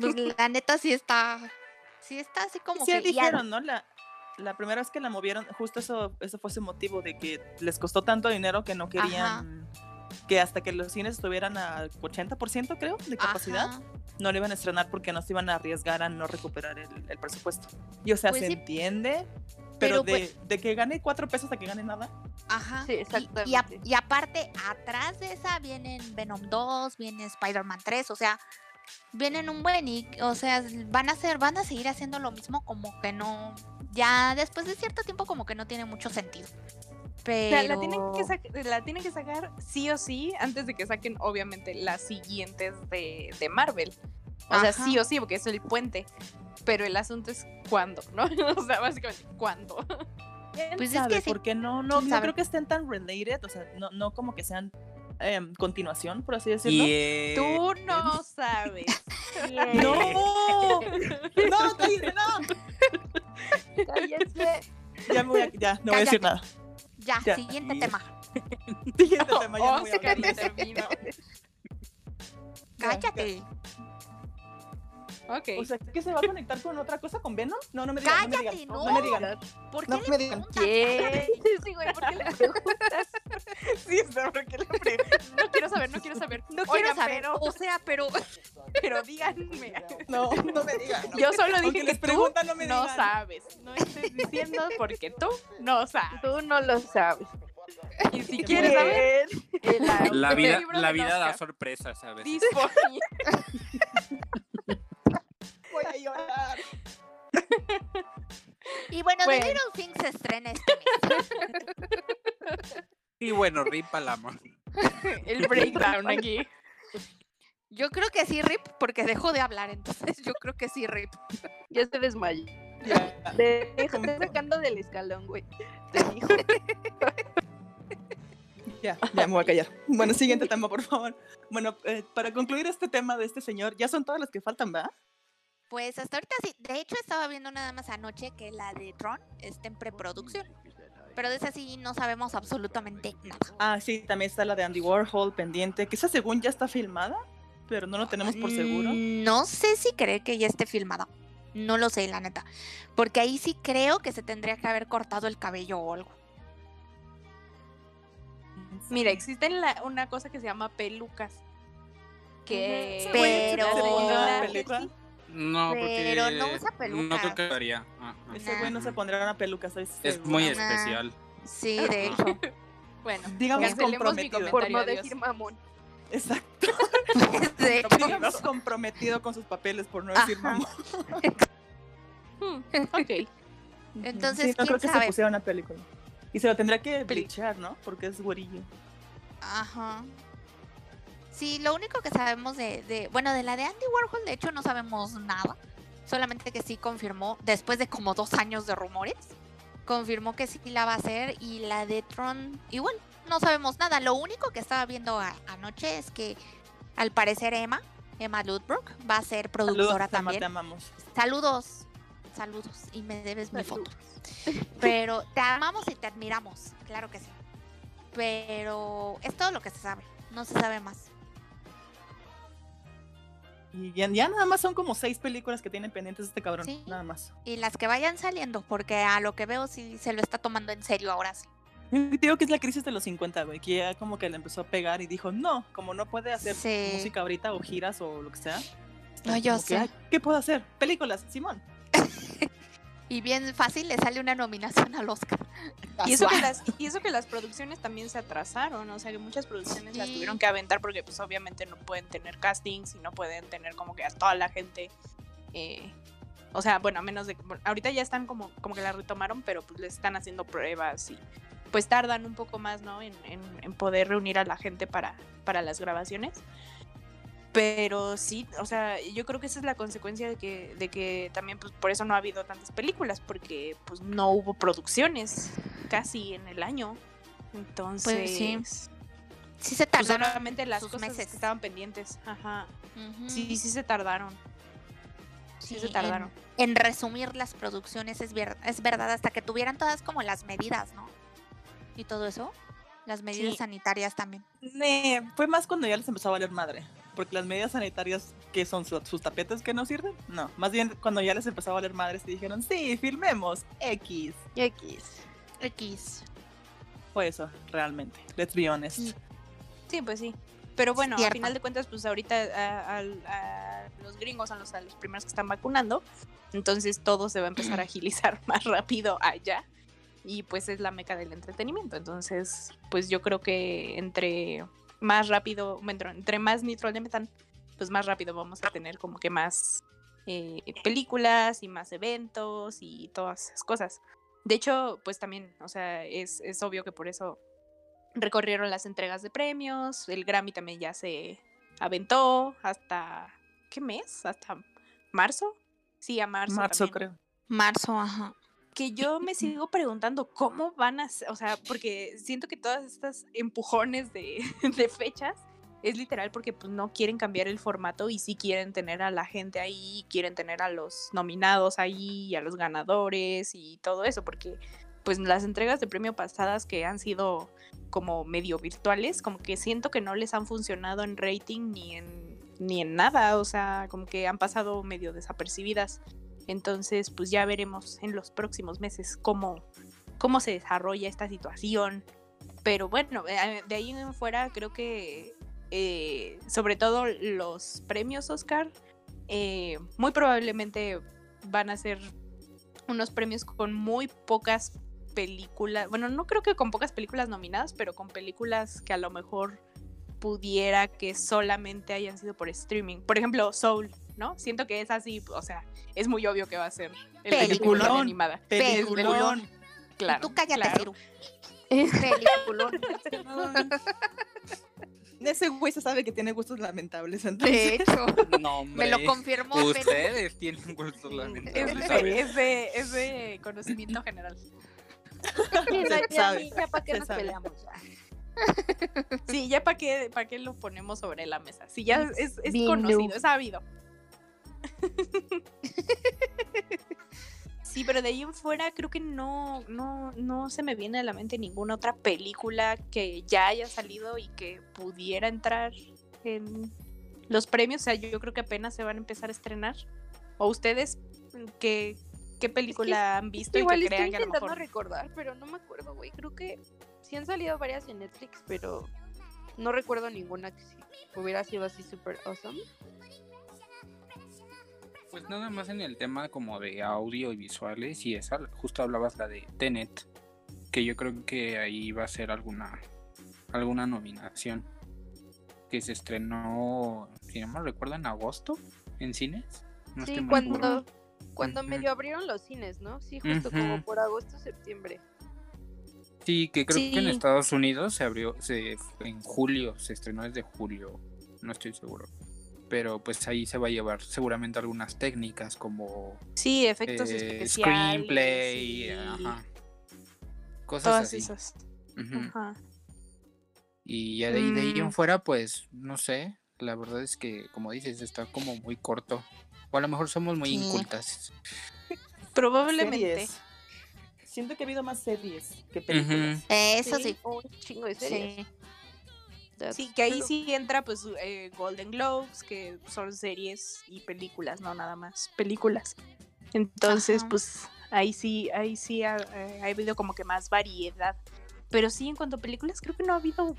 Pues la neta sí está así como sí, que... sí dijeron, ¿no? La primera vez que la movieron, justo eso fue ese motivo de que les costó tanto dinero que no querían... Ajá. Que hasta que los cines estuvieran a 80%, creo, de capacidad, ajá, no le iban a estrenar porque no se iban a arriesgar a no recuperar el presupuesto. Y o sea, pues se entiende, pero pues, de que gane 4 pesos a que gane nada. Ajá, sí, exactamente. Y aparte, atrás de esa vienen Venom 2, viene Spider-Man 3, o sea, vienen un buen y, o sea, van a seguir haciendo lo mismo, como que no, ya después de cierto tiempo como que no tiene mucho sentido. Pero... o sea, la tienen que sacar sí o sí antes de que saquen obviamente las siguientes de Marvel. O ajá, sea, sí o sí, porque es el puente. Pero el asunto es cuándo, ¿no? O sea, básicamente, ¿cuándo? Pues ¿sabe? Es que porque sí. No creo que estén tan related, o sea, no como que sean continuación, por así decirlo. Yeah. Tú no sabes. Yeah. No, cállate, no. Cállate. Ya, no cállate. Voy a decir nada. Ya, siguiente tema. Siguiente tema, ya no voy a hablar. Cállate. Okay. O sea, ¿qué se va a conectar con otra cosa? ¿Con Venom? No, no me digas. Cállate, no. No me digan. ¿Por qué le preguntas? ¿Qué? Sí, güey, ¿por qué le preguntas? Sí, ¿por qué le preguntas? No quiero saber. Oigan, pero... o sea, pero díganme. No me digan. Yo solo dije que les pregunta, tú no sabes. No estés diciendo porque tú no sabes. Tú no lo sabes. Y si quieres saber... la vida da sorpresas, ¿sabes? Disponible. a llorar. Y bueno, The Little Things se estrena este mes. Y bueno, rip al amor. El breakdown aquí. Yo creo que sí, rip, porque dejó de hablar, entonces yo creo que sí, rip. Ya se desmayó. Te estoy sacando del escalón, güey. Te dijo. Ya me voy a callar. Bueno, siguiente tema, por favor. Bueno, para concluir este tema de este señor, ya son todas las que faltan, ¿verdad? Pues hasta ahorita sí. De hecho, estaba viendo nada más anoche que la de Tron está en preproducción. Pero de esa sí no sabemos absolutamente nada. Ah, sí, también está la de Andy Warhol pendiente, que esa según ya está filmada, pero no lo tenemos por seguro. No sé si cree que ya esté filmada. No lo sé, la neta. Porque ahí sí creo que se tendría que haber cortado el cabello o algo. Mira, existe una cosa que se llama pelucas. Que... Pero... No, pero no usa pelucas. No tocaría. Ese güey no se pondría una peluca, ¿sabes? Es muy especial. Sí, de hecho. Bueno, digamos comprometido. Por no decir mamón. Exacto. De hecho. Digamos comprometido con sus papeles, por no decir mamón. Ok. Entonces, sí, no creo que se pusiera una película. Y se lo tendrá que bleachar, ¿no? Porque es güerillo. Ajá. Sí, lo único que sabemos de la de Andy Warhol, de hecho, no sabemos nada. Solamente que sí confirmó, después de como 2 años de rumores, confirmó que sí la va a hacer. Y la de Tron, igual, no sabemos nada. Lo único que estaba viendo anoche es que, al parecer, Emma Ludbrook, va a ser productora. Saludos, también. Te amamos. Saludos. Y me debes mi foto. Pero te amamos y te admiramos, claro que sí. Pero es todo lo que se sabe, no se sabe más. Y ya nada más son como 6 películas que tienen pendientes este cabrón, sí, nada más. Y las que vayan saliendo, porque a lo que veo sí se lo está tomando en serio ahora sí. Yo digo que es la crisis de los 50, güey, que ya como que le empezó a pegar y dijo, no, como no puede hacer música ahorita o giras o lo que sea. No, yo sé. ¿Qué puedo hacer? Películas, Simón. Y bien fácil le sale una nominación al Oscar. Y eso que las producciones también se atrasaron, o sea que muchas producciones las tuvieron que aventar porque pues obviamente no pueden tener castings y no pueden tener como que a toda la gente, o sea, bueno, a menos de, ahorita ya están como que la retomaron, pero pues les están haciendo pruebas y pues tardan un poco más, ¿no? En poder reunir a la gente para las grabaciones. Pero sí, o sea, yo creo que esa es la consecuencia de que también pues, por eso no ha habido tantas películas, porque pues no hubo producciones casi en el año. Entonces, pues sí se tardaron. Pues, solamente las cosas meses que estaban pendientes. Ajá. Uh-huh. Sí se tardaron. Sí se tardaron. En resumir las producciones es verdad, hasta que tuvieran todas como las medidas, ¿no? Y todo eso, las medidas sanitarias también. Fue más cuando ya les empezó a valer madre. Porque las medidas sanitarias, que son sus tapetes que no sirven, no. Más bien cuando ya les empezó a valer madres te dijeron, sí, filmemos, X. Fue eso, realmente, let's be honest. Sí, pues sí. Pero bueno, al final de cuentas, pues ahorita a los gringos son los primeros que están vacunando. Entonces todo se va a empezar a agilizar más rápido allá. Y pues es la meca del entretenimiento. Entonces, pues yo creo que entre más nitro le metan, pues más rápido vamos a tener como que más películas y más eventos y todas esas cosas. De hecho, pues también, o sea, es obvio que por eso recorrieron las entregas de premios, el Grammy también ya se aventó hasta, ¿qué mes? ¿Hasta marzo? Sí, a marzo. Marzo también, creo. Marzo, ajá. Que yo me sigo preguntando cómo van a... O sea, porque siento que todas estas empujones de fechas es literal porque pues, no quieren cambiar el formato y sí quieren tener a la gente ahí, quieren tener a los nominados ahí y a los ganadores y todo eso, porque pues las entregas de premio pasadas que han sido como medio virtuales, como que siento que no les han funcionado en rating ni en nada, o sea, como que han pasado medio desapercibidas. Entonces, pues ya veremos en los próximos meses cómo se desarrolla esta situación. Pero bueno, de ahí en fuera creo que sobre todo los premios Oscar muy probablemente van a ser unos premios con muy pocas películas. Bueno, no creo que con pocas películas nominadas, pero con películas que a lo mejor pudiera que solamente hayan sido por streaming. Por ejemplo, Soul, ¿no? Siento que es así, o sea, es muy obvio que va a ser el peliculón animada. Peliculón. Claro. Tú cállate, claro. Ciru. Peliculón. Ese güey se sabe que tiene gustos lamentables, entonces. De hecho, no, hombre, me lo confirmó. Ustedes tienen gustos lamentables. Es de conocimiento general. Ya para qué nos peleamos ya. Sí, ya para qué lo ponemos sobre la mesa. Sí, ya es conocido, es sabido. Sí, pero de ahí en fuera creo que no se me viene a la mente ninguna otra película que ya haya salido y que pudiera entrar en los premios. O sea, yo creo que apenas se van a empezar a estrenar. ¿O ustedes qué película es que han visto y que crean que a lo mejor? Igual estoy intentando recordar, pero no me acuerdo, güey. Creo que sí han salido varias en Netflix, pero no recuerdo ninguna que sí hubiera sido así super awesome. Pues nada más en el tema como de audio y visuales, y esa, justo hablabas la de Tenet, que yo creo que ahí va a ser alguna nominación, que se estrenó, si no me recuerdo, en agosto, en cines. No sí, cuando medio abrieron los cines, ¿no? Sí, justo como por agosto, septiembre. Sí, que creo que en Estados Unidos se abrió, en julio, se estrenó desde julio, no estoy seguro. Pero pues ahí se va a llevar seguramente algunas técnicas como... Sí, efectos especiales. Screenplay, ajá. Cosas todas así. Esas. Uh-huh. Ajá. Y ya de ahí en fuera, pues, no sé. La verdad es que, como dices, está como muy corto. O a lo mejor somos muy incultas. Probablemente. Series. Siento que ha habido más series que películas. Uh-huh. Eso sí. Un chingo de series. Sí. Sí, que ahí sí entra pues Golden Globes, que son series y películas, no nada más, películas. Entonces, ajá, pues ahí sí ha habido como que más variedad. Pero sí, en cuanto a películas, creo que no ha habido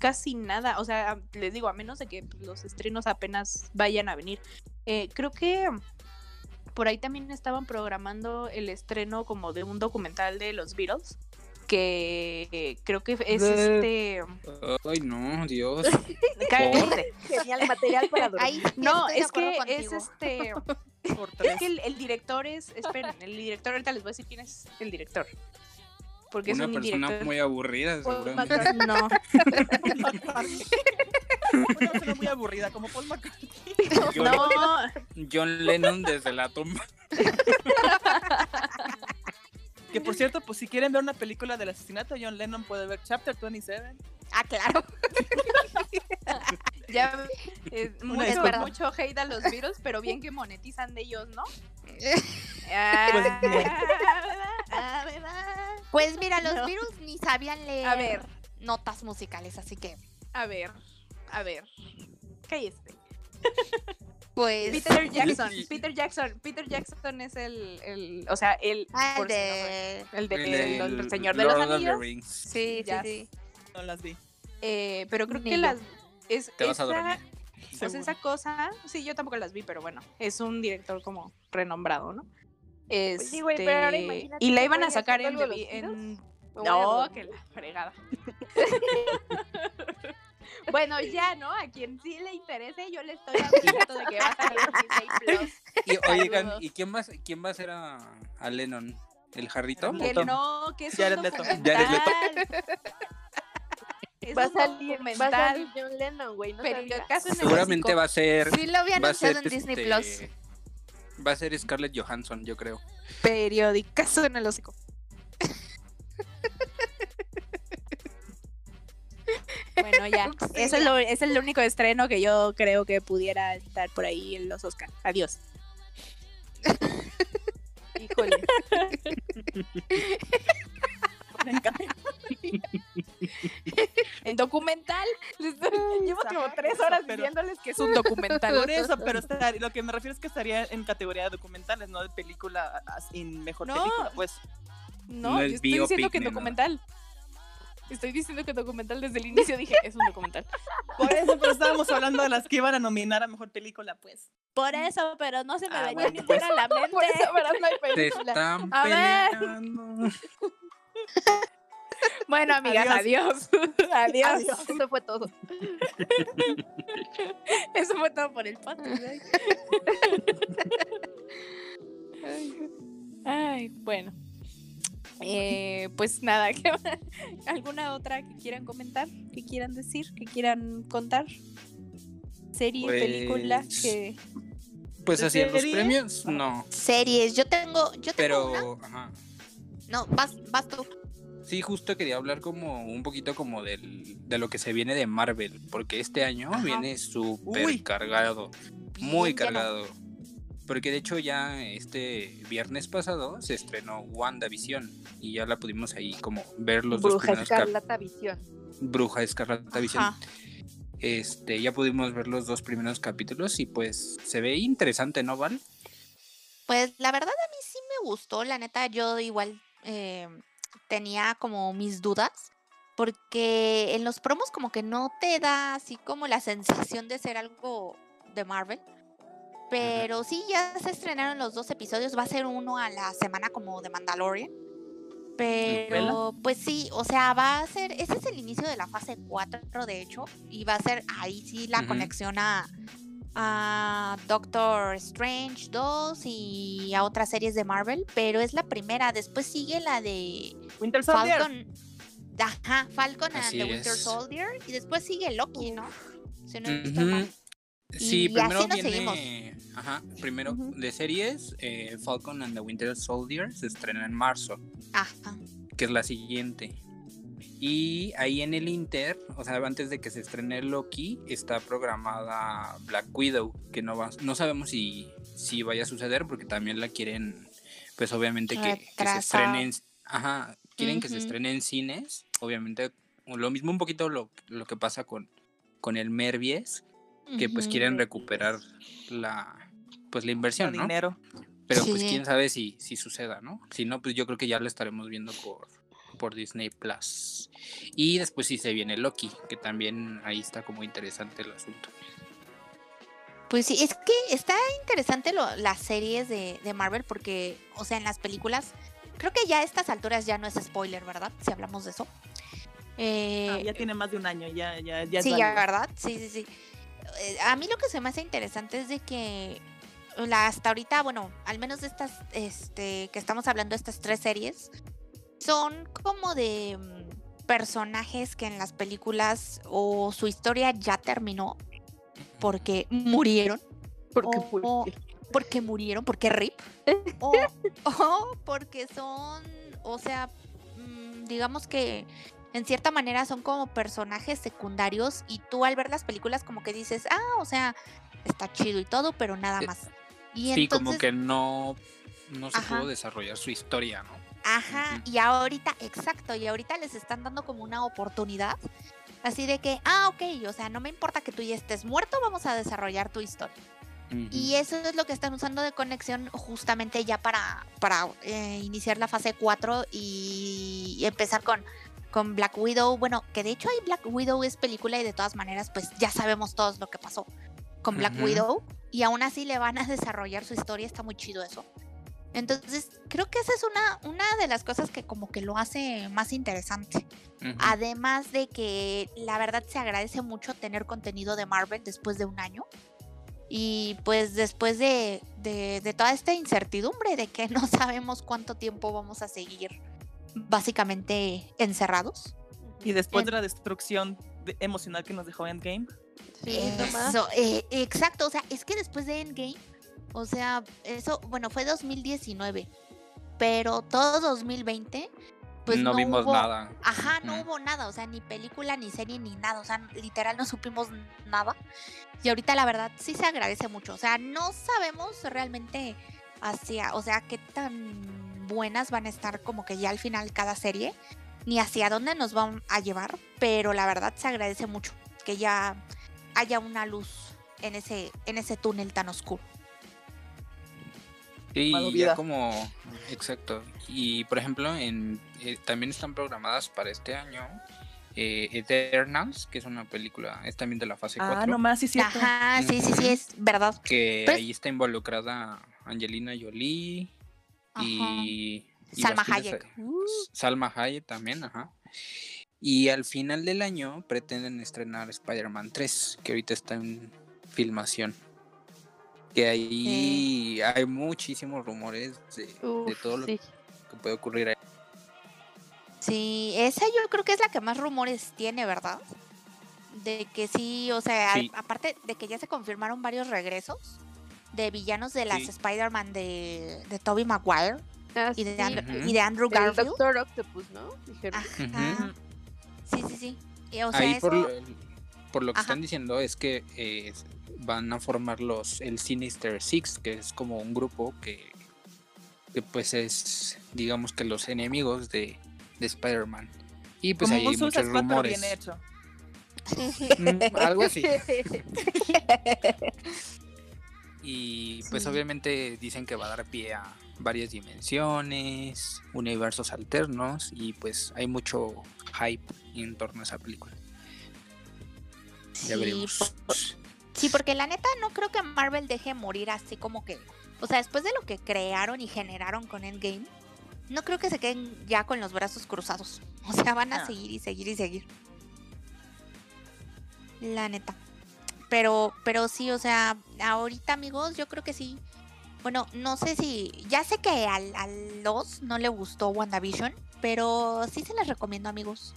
casi nada. O sea, les digo, a menos de que los estrenos apenas vayan a venir. Creo que por ahí también estaban programando el estreno como de un documental de los Beatles. Que creo que es Ay, no, Dios. Genial material para dormir. Ay, no, es que contigo. Es Es que el director es... Esperen, el director, ahorita les voy a decir quién es el director. Porque una es una persona director muy aburrida, seguramente. No. Una persona muy aburrida, como Paul McCartney. No. John Lennon desde la tumba. Que por cierto, pues si quieren ver una película del asesinato de John Lennon, pueden ver Chapter 27. Ah, claro. Ya mucho hate a los virus, pero bien que monetizan de ellos, ¿no? Pues mira, los virus ni sabían leer notas musicales, así que... A ver. ¿Qué es este? Pues... Peter Jackson es el o sea, el Señor de los Anillos. Sí. No las vi. Pero creo que las... Te vas a dormir. Pues esa cosa... Sí, yo tampoco las vi, pero bueno, es un director como renombrado, ¿no? Pues sí, güey, pero ahora imagínate... Y la iban a sacar en... No, que la fregada. Bueno, ya, ¿no? A quien sí le interese, yo le estoy hablando de que va a salir Disney Plus. Y, oigan, ¿y quién va a ser a Lennon? ¿El jarrito? Que no, que es Jared Leto. Va a salir John Lennon, güey. No, pero el caso en seguramente va a ser... Sí lo había anunciado en Disney Plus. Va a ser Scarlett Johansson, yo creo. Periodicazo en el hocico. Bueno, ya, eso es el único estreno que yo creo que pudiera estar por ahí en los Oscars. Adiós. Híjole. En documental. Llevo como 3 horas diciéndoles que es un documental. Por eso, pero lo que me refiero es que estaría en categoría de documentales, no de película, sin mejor película, pues. No, yo estoy diciendo que documental. Estoy diciendo que documental desde el inicio dije, es un documental. Por eso, pero estábamos hablando de las que iban a nominar a mejor película, pues. Por eso, pero no se me venía ni por a la mente. Por eso, pero no hay película. Te están peleando. Bueno, amigas, adiós. Eso fue todo. Eso fue todo por el podcast. Ay, bueno. Pues nada, ¿alguna otra que quieran comentar, que quieran decir, que quieran contar? Serie, pues, película, que... Pues así en los premios, no. Series, yo tengo pero, una. Ajá. No, vas tú. Sí, justo quería hablar como un poquito como de lo que se viene de Marvel, porque este año viene súper cargado, muy cargado. Porque de hecho ya este viernes pasado se estrenó WandaVision y ya la pudimos ahí como ver los dos primeros capítulos. Bruja Escarlata Visión. Ya pudimos ver los dos primeros capítulos y pues se ve interesante, ¿no, Val? Pues la verdad a mí sí me gustó, la neta yo igual... tenía como mis dudas porque en los promos como que no te da así como la sensación de ser algo de Marvel, pero sí ya se estrenaron los dos episodios, va a ser uno a la semana como de Mandalorian, pero pues sí, o sea, va a ser, ese es el inicio de la fase 4 de hecho, y va a ser ahí sí la conexión a Doctor Strange 2 y a otras series de Marvel, pero es la primera, después sigue la de Winter Soldier. Falcon and the Winter Soldier y después sigue Loki, ¿no? Si no estoy mal. Sí, y primero así nos viene, primero de series, Falcon and the Winter Soldier se estrena en marzo, que es la siguiente. Y ahí en el Inter, o sea, antes de que se estrene Loki, está programada Black Widow, que no sabemos si vaya a suceder, porque también la quieren, pues obviamente que se estrene en, que se estrene en cines, obviamente, lo mismo un poquito lo que pasa con el Morbius, que pues quieren recuperar la inversión, ¿no? Dinero. Pero pues quién sabe si suceda, ¿no? Si no, pues yo creo que ya lo estaremos viendo por Disney Plus. Y después sí se viene Loki, que también ahí está como interesante el asunto. Pues sí, es que está interesante las series de Marvel, porque, o sea, en las películas, creo que ya a estas alturas ya no es spoiler, ¿verdad? Si hablamos de eso. Ya tiene más de un año, ya. Sí, ya, ¿verdad? Sí. A mí lo que se me hace interesante es de que hasta ahorita, bueno, al menos de estas, que estamos hablando, estas tres series, son como de personajes que en las películas o su historia ya terminó porque murieron, porque RIP, o porque son, o sea, digamos que en cierta manera son como personajes secundarios y tú al ver las películas como que dices, o sea, está chido y todo, pero nada más. Y sí, entonces, como que no se pudo desarrollar su historia, ¿no? Y ahorita les están dando como una oportunidad, así de que, ok, o sea, no me importa que tú ya estés muerto, vamos a desarrollar tu historia. Y eso es lo que están usando de conexión justamente ya para iniciar la fase 4 y empezar con Black Widow, bueno, que de hecho hay Black Widow es película y de todas maneras pues ya sabemos todos lo que pasó con Black Widow y aún así le van a desarrollar su historia, está muy chido eso. Entonces, creo que esa es una de las cosas que como que lo hace más interesante. Además de que la verdad se agradece mucho tener contenido de Marvel después de un año. Y pues después de toda esta incertidumbre de que no sabemos cuánto tiempo vamos a seguir básicamente encerrados. Y después de la destrucción emocional que nos dejó Endgame. Eso, exacto, o sea, es que después de Endgame... O sea, eso, bueno, fue 2019, pero todo 2020, pues no vimos nada. No hubo nada, o sea, ni película, ni serie, ni nada, o sea, literal no supimos nada. Y ahorita la verdad sí se agradece mucho, o sea, no sabemos realmente qué tan buenas van a estar como que ya al final cada serie, ni hacia dónde nos van a llevar, pero la verdad se agradece mucho que ya haya una luz en ese túnel tan oscuro. Sí, ya como, exacto. Y por ejemplo, también están programadas para este año Eternals, que es una película, es también de la fase 4. Nomás, sí, cierto. Sí, es verdad. Que pues... ahí está involucrada Angelina Jolie y Salma Hayek también, Y al final del año pretenden estrenar Spider-Man 3, que ahorita está en filmación. Que ahí hay muchísimos rumores de todo lo que puede ocurrir ahí. Sí, esa yo creo que es la que más rumores tiene, ¿verdad? De que sí, o sea, sí. Aparte de que ya se confirmaron varios regresos de villanos de las Spider-Man de Tobey Maguire y de Andrew Garfield. El Doctor Octopus, ¿no? Dijeron. Ajá. Sí. O sea, ahí eso... por lo que están diciendo es que van a formar el Sinister Six, que es como un grupo que pues es, digamos que los enemigos de Spider-Man. Y pues como ahí hay muchos rumores. Bien hecho. Algo así. Y pues obviamente dicen que va a dar pie a varias dimensiones, universos alternos, y pues hay mucho hype en torno a esa película. Ya veremos. Sí, porque la neta no creo que Marvel deje morir así como que... O sea, después de lo que crearon y generaron con Endgame, no creo que se queden ya con los brazos cruzados. O sea, van a seguir y seguir y seguir. La neta. Pero sí, o sea, ahorita, amigos, yo creo que sí. Bueno, no sé si... Ya sé que a los no le gustó WandaVision, pero sí se las recomiendo, amigos.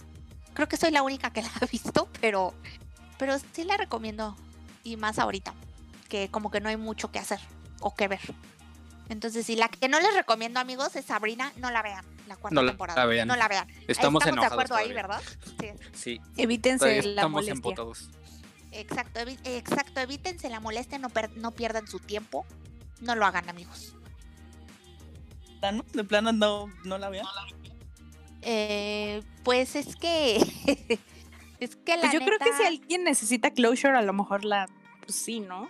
Creo que soy la única que la ha visto, pero sí la recomiendo. Y más ahorita, que como que no hay mucho que hacer o que ver. Entonces, si la que no les recomiendo, amigos, es Sabrina, no la vean. La cuarta temporada. La vean. No la vean. Estamos de acuerdo todavía. Ahí, ¿verdad? Sí. Evítense la molestia. Estamos empotados. Exacto, evítense la molestia, no pierdan su tiempo. No lo hagan, amigos. ¿De plano no la vean? Pues es que... es que la pues yo neta... creo que si alguien necesita closure, a lo mejor la... Pues sí, ¿no?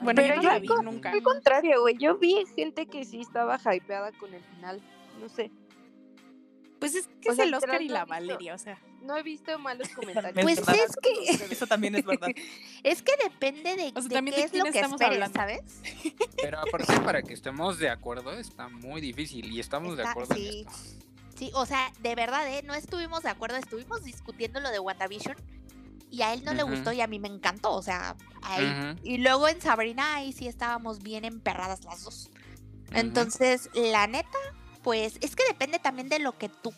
Bueno, pero yo no la vi nunca. Al contrario, güey. Yo vi gente que sí estaba hypeada con el final. No sé. Pues es que o es sea, el Oscar y la Valeria, o sea. No he visto malos comentarios. Pues es que... Eso también es verdad. Es que depende de, o sea, de qué es lo que esperes, hablando. ¿Sabes? Pero aparte, para que estemos de acuerdo, está muy difícil. Y estamos de acuerdo en esto. Sí, o sea, de verdad, no estuvimos de acuerdo. Estuvimos discutiendo lo de WandaVision y a él no le gustó y a mí me encantó, o sea, ahí. Y luego en Sabrina ahí sí estábamos bien emperradas las dos. Entonces, la neta, pues, es que depende también de lo que tú,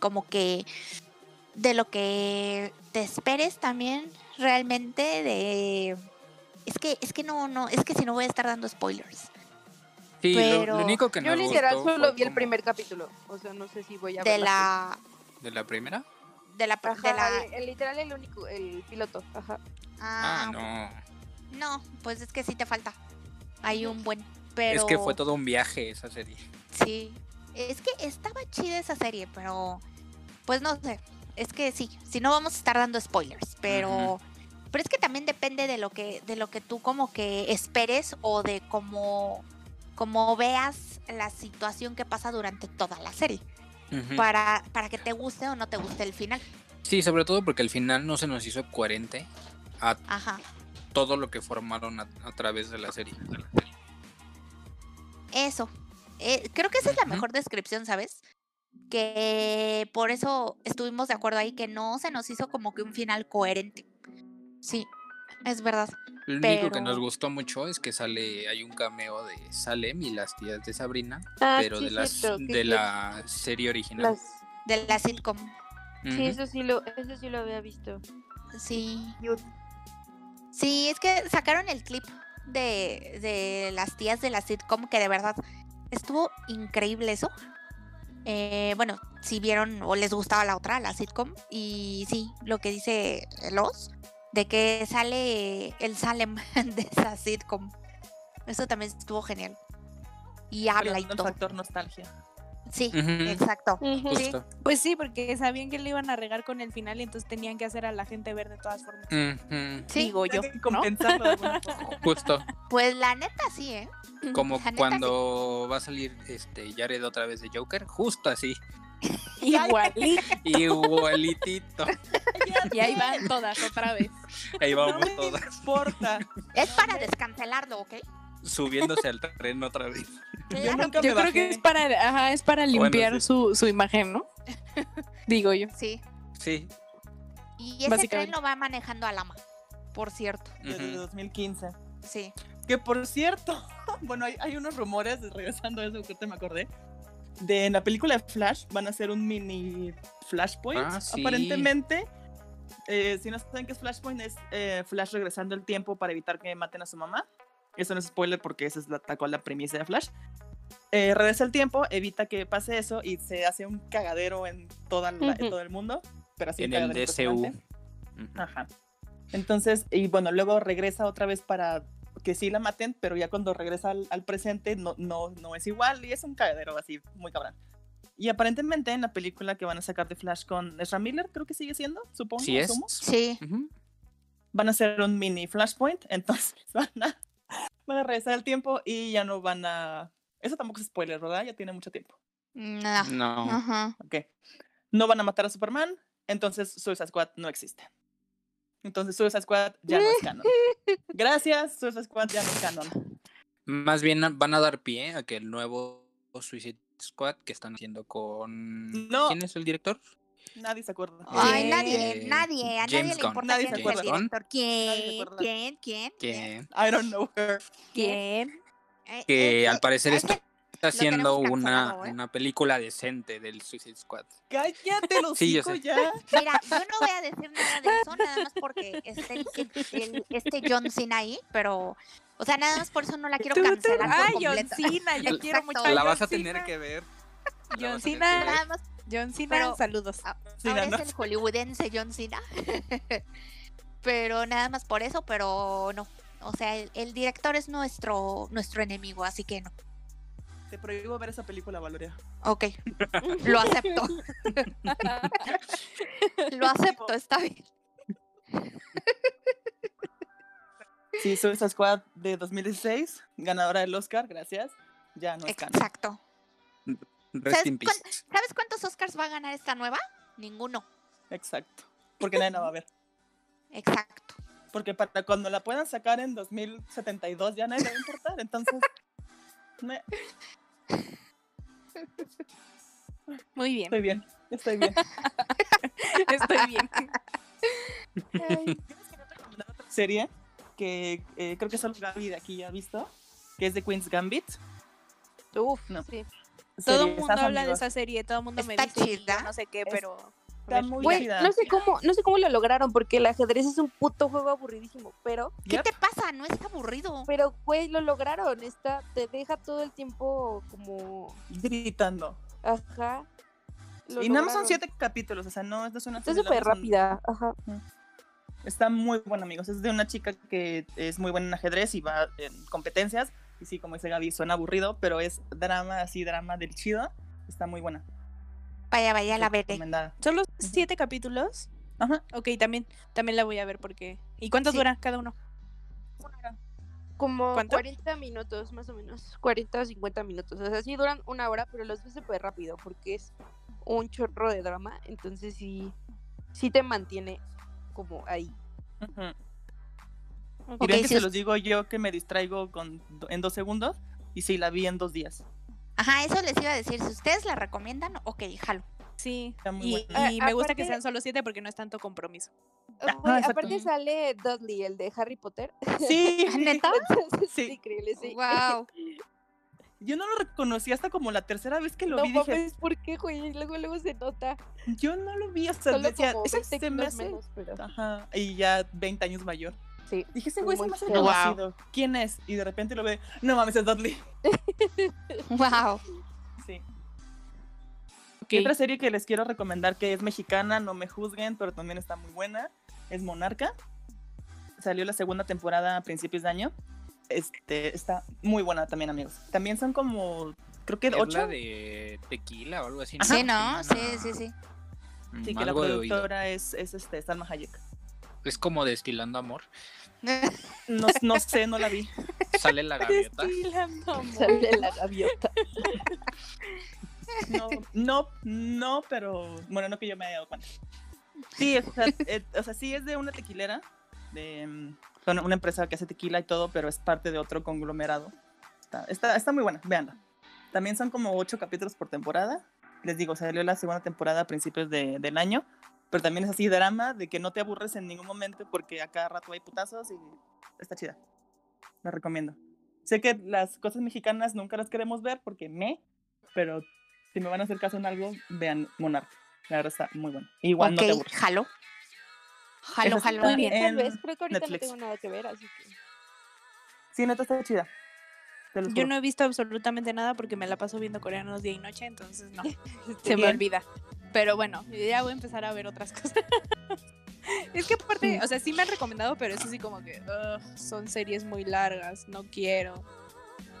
como que, de lo que te esperes también realmente de... Es que no, es que si no voy a estar dando spoilers. Sí, pero lo único que no yo literal gustó solo vi el primer capítulo, o sea, no sé si voy a ver ¿De la primera? Literal el único, el piloto, ajá. No, pues es que sí te falta, hay un buen, pero... Es que fue todo un viaje esa serie. Sí, es que estaba chida esa serie, pero pues no sé, es que sí, si no vamos a estar dando spoilers, pero es que también depende de lo que tú como que esperes o de cómo veas la situación que pasa durante toda la serie, para que te guste o no te guste el final. Sí, sobre todo porque el final no se nos hizo coherente a todo lo que formaron a través de la serie. Eso, creo que esa es la mejor descripción, ¿sabes? Que por eso estuvimos de acuerdo ahí, que no se nos hizo como que un final coherente. Sí, es verdad. Lo único que nos gustó mucho es que hay un cameo de Salem y las tías de Sabrina, pero sí, de la serie original. De la sitcom. Sí, eso sí lo había visto. Sí. Sí, es que sacaron el clip de las tías de la sitcom, que de verdad estuvo increíble eso. Bueno, si vieron o les gustaba la sitcom, y sí, lo que dice Los... de que sale el Salem de esa sitcom. Eso también estuvo genial. Y habla y todo. El factor nostalgia. Sí, exacto. Sí. Pues sí, porque sabían que le iban a regar con el final y entonces tenían que hacer a la gente ver de todas formas. Sí. Digo yo, ¿no? Justo. Pues la neta sí, ¿eh? Como cuando va a salir Jared otra vez de Joker, justo así. Igualitito. Y ahí van todas otra vez. Ahí vamos todas. No me importa. Es para descancelarlo, ¿ok? Subiéndose al tren otra vez. Claro, yo creo que es para limpiar su imagen, ¿no? digo yo. Sí. Sí. Y ese tren lo va manejando Alma, por cierto. Desde 2015. Sí. Que por cierto, bueno, hay unos rumores, regresando a eso que te me acordé, de en la película de Flash van a hacer un mini Flashpoint, aparentemente. Si no saben qué es Flashpoint, es Flash regresando el tiempo para evitar que maten a su mamá. Eso no es spoiler porque esa es la premisa de Flash. Regresa el tiempo, evita que pase eso y se hace un cagadero en en todo el mundo, pero así en el DCU. Ajá. Entonces, y bueno, luego regresa otra vez para que sí la maten, pero ya cuando regresa al presente no es igual y es un cagadero así muy cabrón. Y aparentemente en la película que van a sacar de Flash con Ezra Miller, creo que sigue siendo, supongo. Sí, es. Sí. Van a hacer un mini Flashpoint, entonces van a regresar el tiempo y ya no van a... Eso tampoco es spoiler, ¿verdad? Ya tiene mucho tiempo. No. Ajá. Ok. No van a matar a Superman, entonces Suicide Squad no existe. Entonces Suicide Squad ya no es canon. Gracias, Suicide Squad ya no es canon. Más bien van a dar pie a que el nuevo Suicide Squad que están haciendo con... No. ¿Quién es el director? Nadie se acuerda. Ay, nadie. A James nadie le importa quién es el director. ¿Quién? I don't know her. ¿Quién? Que al parecer está haciendo una película decente del Suicide Squad. ¡Cállate los hijos ya! Mira, yo no voy a decir nada de eso, nada más porque este John Cena ahí, pero... O sea, nada más por eso no la quiero cancelar por completo. John Cena, yo quiero mucho a John Cena. La vas a tener que ver. John Cena, nada más. John Cena, pero, saludos. Ahora es el hollywoodense John Cena. Pero nada más por eso, pero no. O sea, el director es nuestro enemigo, así que no. Te prohíbo ver esa película, Valeria. Ok, lo acepto. Lo acepto, está bien. Sí, Suicide Squad de 2016, ganadora del Oscar, gracias. Ya no es canon. Exacto. ¿Sabes cuántos Oscars va a ganar esta nueva? Ninguno. Exacto, porque nadie la va a ver. Exacto. Porque para cuando la puedan sacar en 2072 ya nadie le va a importar, entonces... Muy bien. Estoy bien. Estoy bien. ¿Tienes que recomendar otra serie que creo que solo Gaby de aquí ya ha visto? Que es de Queen's Gambit. Uf, no. Sí. Todo el mundo habla de esa serie, todo el mundo me dice no sé qué, pero... Wey, no sé cómo lo lograron, porque el ajedrez es un puto juego aburridísimo, pero... ¿Qué te pasa? No es aburrido. Pero, güey, lo lograron, te deja todo el tiempo como... Gritando. Ajá. Y nada más son 7 capítulos, o sea, no es una... Está súper rápida, ajá. Está muy buena, amigos, es de una chica que es muy buena en ajedrez y va en competencias, y sí, como dice Gaby, suena aburrido, pero es drama, así, drama del chido, está muy buena. Vaya, la veré. ¿Son los 7 capítulos? Ajá. Ok, también la voy a ver porque... ¿Y cuánto dura cada uno? Como 40 minutos, más o menos. 40 o 50 minutos. O sea, sí duran 1 hora, pero los ves súper rápido porque es un chorro de drama. Entonces sí te mantiene como ahí. Ajá. Okay, miren que se los digo yo que me distraigo en 2 segundos y sí la vi en 2 días. Ajá, eso les iba a decir, si ustedes la recomiendan, ok, jalo. Sí, y me gusta que sean solo 7 porque no es tanto compromiso. Oye, aparte sale Dudley, el de Harry Potter. Sí. ¿Neta? Sí. Es increíble, sí. Wow. Yo no lo reconocí hasta como la 3ª vez que lo vi. No mames, ¿por qué, güey? Luego se nota. Yo no lo vi hasta... Solo decía, como 20 se me hace... menos, pero... Ajá, y ya 20 años mayor. Sí. Dije, ese güey se me hace conocido. ¿Quién es? Y de repente lo ve, no mames, es Dudley. Wow. Sí. Okay. Otra serie que les quiero recomendar que es mexicana, no me juzguen, pero también está muy buena, es Monarca. Salió la 2ª temporada a principios de año. Está muy buena también, amigos. También son como, creo que 8. ¿Es la de tequila o algo así? Ajá. Sí, ¿no? Sí. Sí, que la productora es Salma Hayek. Es como Destilando Amor. No sé, no la vi. Sale la gaviota. Destilando Amor. Sale la gaviota. No, pero... Bueno, no que yo me haya dado cuenta. Sí, o sea, sí es de una tequilera, de una empresa que hace tequila y todo, pero es parte de otro conglomerado. Está muy buena, véanla. También son como 8 capítulos por temporada. les digo, salió la segunda temporada a principios del año, pero también es así drama, de que no te aburres en ningún momento porque a cada rato hay putazos y está chida. La recomiendo. Sé que las cosas mexicanas nunca las queremos ver porque pero si me van a hacer caso en algo, vean Monarca. La verdad está muy buena. Igual okay, no te aburres. Jalo. Muy bien. Tal vez, creo que ahorita Netflix. No tengo nada que ver, así que... Sí, neta está chida. Yo no he visto absolutamente nada porque me la paso viendo coreanos día y noche, entonces no, se me olvida. Pero bueno, ya voy a empezar a ver otras cosas. Es que aparte, o sea, sí me han recomendado, pero eso sí como que son series muy largas, no quiero.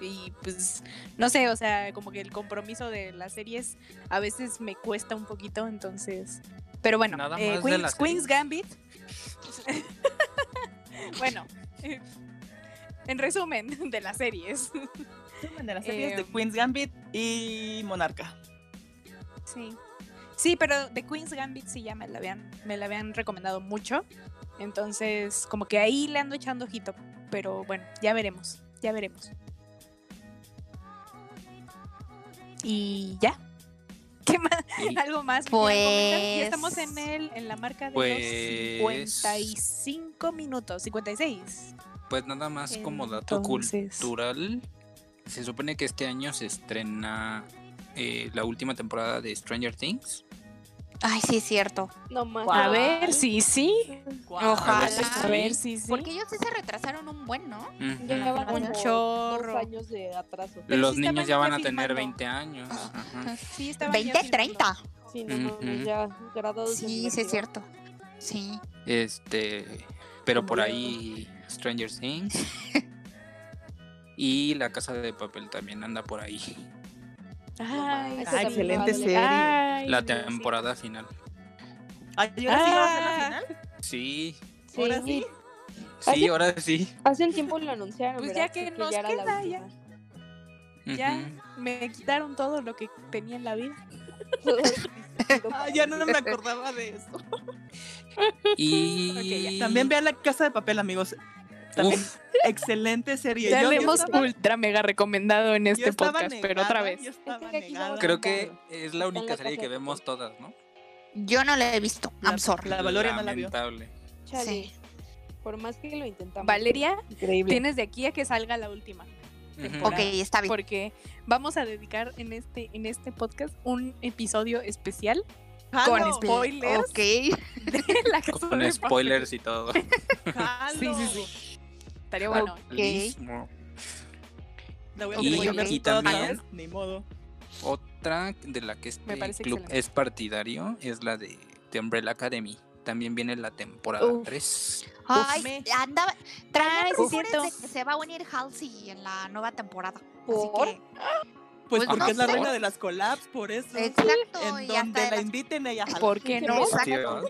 Y pues, no sé, o sea, como que el compromiso de las series a veces me cuesta un poquito, entonces... Pero bueno, Queen's Gambit. Bueno... En resumen de las series. De Queen's Gambit y Monarca. Sí. Sí, pero de Queen's Gambit sí ya me la habían recomendado mucho. Entonces, como que ahí le ando echando ojito. Pero bueno, ya veremos. Y ya. ¿Qué más? Sí. ¿Algo más? Pues... Ya estamos en la marca de los 55 minutos, 56. Pues nada más como dato cultural, se supone que este año se estrena la última temporada de Stranger Things. Ay, sí, es cierto. No más. A ver, sí. Ojalá. A ver, sí. Porque ellos sí se retrasaron un buen, ¿no? Uh-huh. Llegaban un chorro. 2 años de atraso. Los niños ya van a tener 20 años. Uh-huh. Sí, 20, 30. Sí, no, ya graduados. Sí, sí, es cierto. Sí. Pero por ahí... Stranger Things y La Casa de Papel también anda por ahí. Ay, excelente serie. La temporada final. ¿Ahora sí va a ser la final? Sí. ¿Ahora sí? Sí, ahora sí. Hace un tiempo lo anunciaron. Pues ya que nos queda ya. Me quitaron todo lo que tenía en la vida. Ya no me acordaba de eso. Y okay, también vean La Casa de Papel, amigos. Excelente serie. Ya le hemos ultra mega recomendado en este podcast, negada, pero otra vez. Creo que es la única serie que vemos todas, ¿no? Yo no la he visto. I'm sorry. La Valeria no la vio. Sí. Por más que lo intentamos. Valeria, tienes de aquí a que salga la última. Ok, está bien. Porque vamos a dedicar en este podcast un episodio especial con spoilers. Okay. Con spoilers y todo. Sí. Estaría bueno. Okay. Y también, ni modo. Otra de la que este club excelente. Es partidario es la de The Umbrella Academy. También viene la temporada 3. Ay, andaba. Trae cierto. Se va a unir Halsey en la nueva temporada. ¿Por? Así que, pues porque no es la reina de las collabs, por eso. Exacto. En donde la inviten ella. ¿Por qué no? Exacto.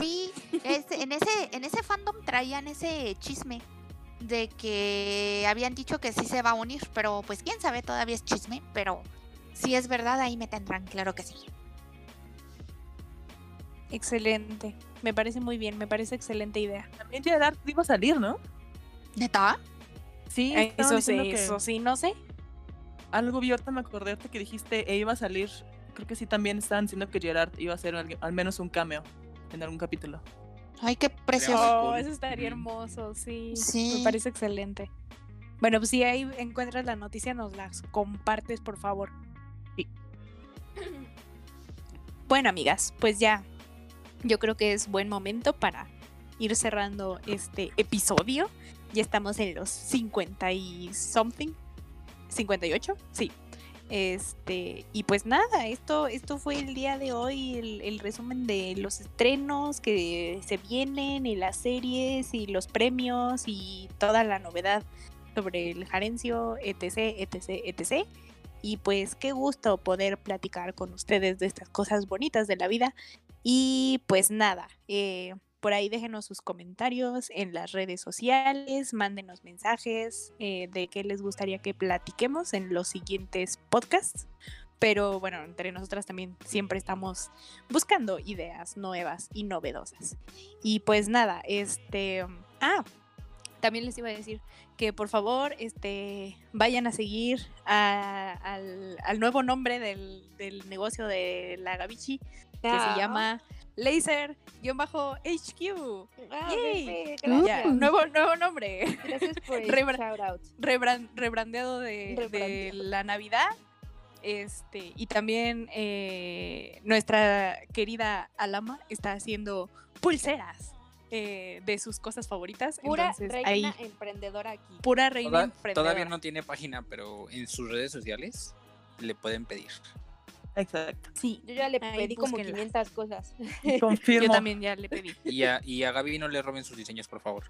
Sí, en ese fandom traían ese chisme de que habían dicho que sí se va a unir, pero pues quién sabe, todavía es chisme, pero si es verdad ahí me tendrán, claro que sí. Excelente, me parece muy bien, me parece excelente idea. También Jared iba a salir, ¿no? ¿Neta? Sí, eso sí, no sé. Algo vi, ahorita me acordé que dijiste iba a salir, creo que sí también estaban diciendo que Jared iba a hacer al menos un cameo en algún capítulo. Ay, qué precioso. Oh, eso estaría hermoso, sí, me parece excelente. Bueno, pues si ahí encuentras la noticia, nos las compartes, por favor. Sí. Bueno, amigas, pues ya. Yo creo que es buen momento para ir cerrando este episodio. Ya estamos en los 50 y something. 58, sí. Y pues nada, esto fue el día de hoy, el resumen de los estrenos que se vienen y las series y los premios y toda la novedad sobre el Jarencio, etc. Y pues qué gusto poder platicar con ustedes de estas cosas bonitas de la vida. Y pues nada, por ahí déjenos sus comentarios en las redes sociales, mándenos mensajes de qué les gustaría que platiquemos en los siguientes podcasts. Pero bueno, entre nosotras también siempre estamos buscando ideas nuevas y novedosas. Y pues nada, también les iba a decir que por favor vayan a seguir al nuevo nombre del negocio de la Gabichi, que se llama Laser-HQ. Ah, yay. Gracias. Nuevo nombre. Gracias por el shout out. Rebrandeado de la Navidad. Y también nuestra querida Alma está haciendo pulseras de sus cosas favoritas. Pura emprendedora aquí. Pura reina emprendedora. Todavía no tiene página, pero en sus redes sociales le pueden pedir. Exacto. Sí, yo ya le pedí como 500 cosas. Confirmo. Yo también ya le pedí. Y a Gaby no le roben sus diseños, por favor.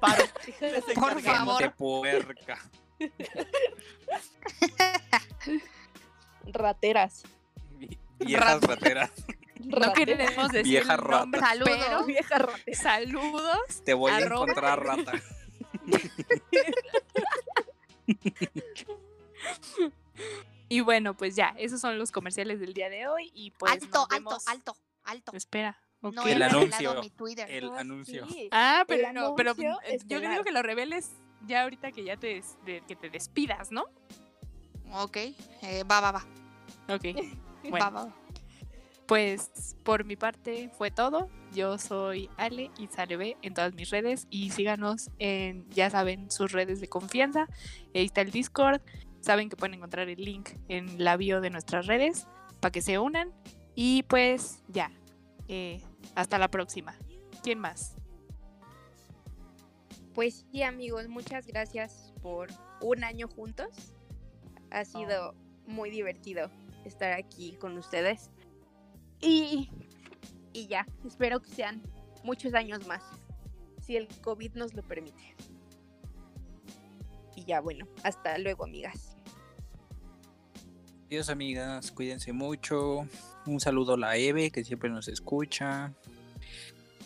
Por favor. De puerca. Rateras. Viejas rateras. No queremos decir vieja rata. Saludos, vieja rata. Saludos. Te voy a encontrar, rata. Y bueno, pues ya, esos son los comerciales del día de hoy y pues alto. Espera. Okay. No, el anuncio. Sí. Ah, pero no, pero yo creo que lo reveles ya ahorita que ya que te despidas, ¿no? Ok, va. Ok, bueno. Pues por mi parte fue todo. Yo soy Ale y Salve en todas mis redes y síganos en, ya saben, sus redes de confianza. Ahí está el Discord. Saben que pueden encontrar el link en la bio de nuestras redes para que se unan. Y pues ya, hasta la próxima. ¿Quién más? Pues sí, amigos, muchas gracias por un año juntos. Ha sido muy divertido estar aquí con ustedes. Y ya, espero que sean muchos años más, si el COVID nos lo permite. Y ya, bueno, hasta luego, amigas. Adiós, amigas, cuídense mucho. Un saludo a la Eve, que siempre nos escucha.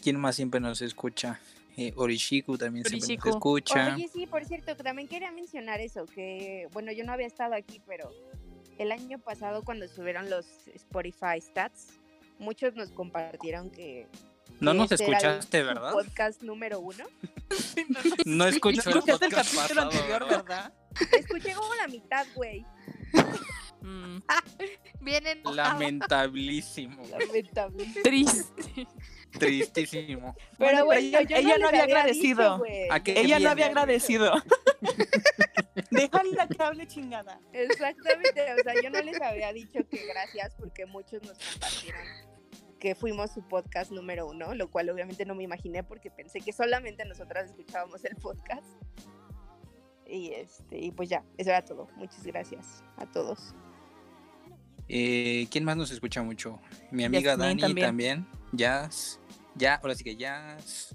¿Quién más siempre nos escucha? Orishiku también siempre nos escucha. Oye, sí, por cierto, también quería mencionar eso, que, bueno, yo no había estado aquí, pero el año pasado cuando subieron los Spotify Stats, muchos nos compartieron que... No nos escuchaste, ¿verdad? Podcast número 1. No escuchaste el capítulo anterior, ¿verdad? Escuché como la mitad, güey. Vienen. Lamentablísimo. Tristísimo. Pero bueno, ella no había agradecido. Ella no había agradecido. Déjala que hable, chingada. Exactamente, o sea, yo no les había dicho que gracias porque muchos nos compartieron que fuimos su podcast número 1, lo cual obviamente no me imaginé porque pensé que solamente nosotras escuchábamos el podcast. Y pues ya, eso era todo. Muchas gracias a todos. ¿Quién más nos escucha mucho? Mi amiga Dani también. Jazz. Ahora sí que Jazz.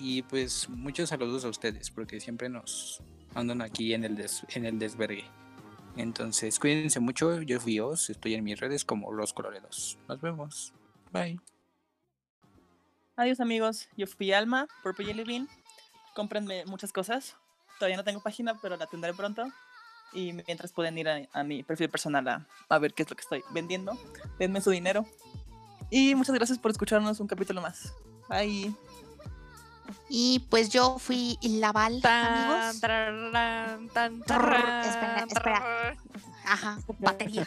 Y pues muchos saludos a ustedes porque siempre nos andan aquí en el desvergue. Entonces, cuídense mucho. Yo fui Oz, estoy en mis redes como Los Coloredos. Nos vemos. Bye. Adiós, amigos. Yo fui Alma, Purple Jelly Bean. Cómprenme muchas cosas. Todavía no tengo página, pero la tendré pronto. Y mientras pueden ir a mi perfil personal a ver qué es lo que estoy vendiendo. Denme su dinero. Y muchas gracias por escucharnos un capítulo más. Bye. Y pues yo fui Laval, amigos. Espera. Ajá, batería.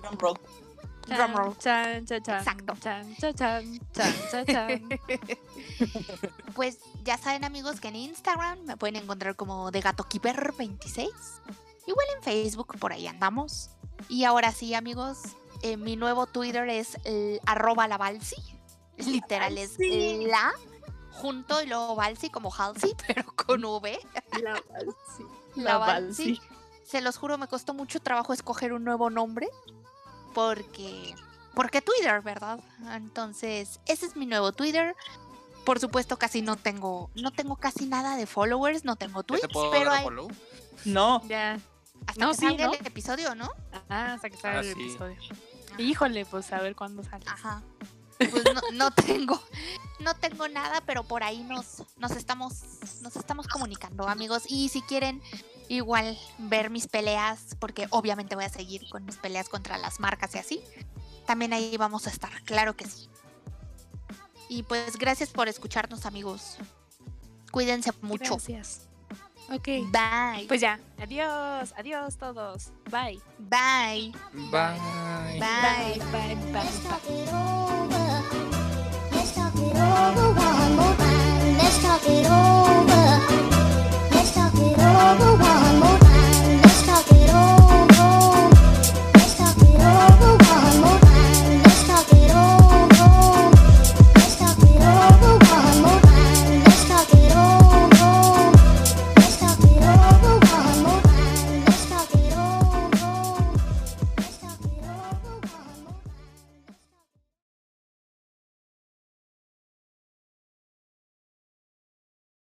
Drum roll. Exacto. Pues ya saben, amigos, que en Instagram me pueden encontrar como de Gato Keeper 26. Igual en Facebook, por ahí andamos. Y ahora sí, amigos, mi nuevo Twitter es @lavalsi. Literal es la junto y luego Valsi como Halsey, pero con V. La Valsi. Se los juro, me costó mucho trabajo escoger un nuevo nombre. Porque Twitter, ¿verdad? Entonces, ese es mi nuevo Twitter. Por supuesto, casi no tengo casi nada de followers, no tengo tweets, pero hay... follow? No. Ya. Hasta que salga el episodio, ¿no? Ajá, hasta que salga el episodio. Ajá. Híjole, pues a ver cuándo sale. Ajá. Pues no tengo nada, pero por ahí nos estamos comunicando, amigos. Y si quieren igual ver mis peleas, porque obviamente voy a seguir con mis peleas contra las marcas y así, también ahí vamos a estar, claro que sí. Y pues gracias por escucharnos, amigos. Cuídense mucho. Gracias. Ok. Bye. Pues ya. Adiós. Adiós todos. Bye. Bye. Bye. Bye. Bye. Bye. Bye. Bye.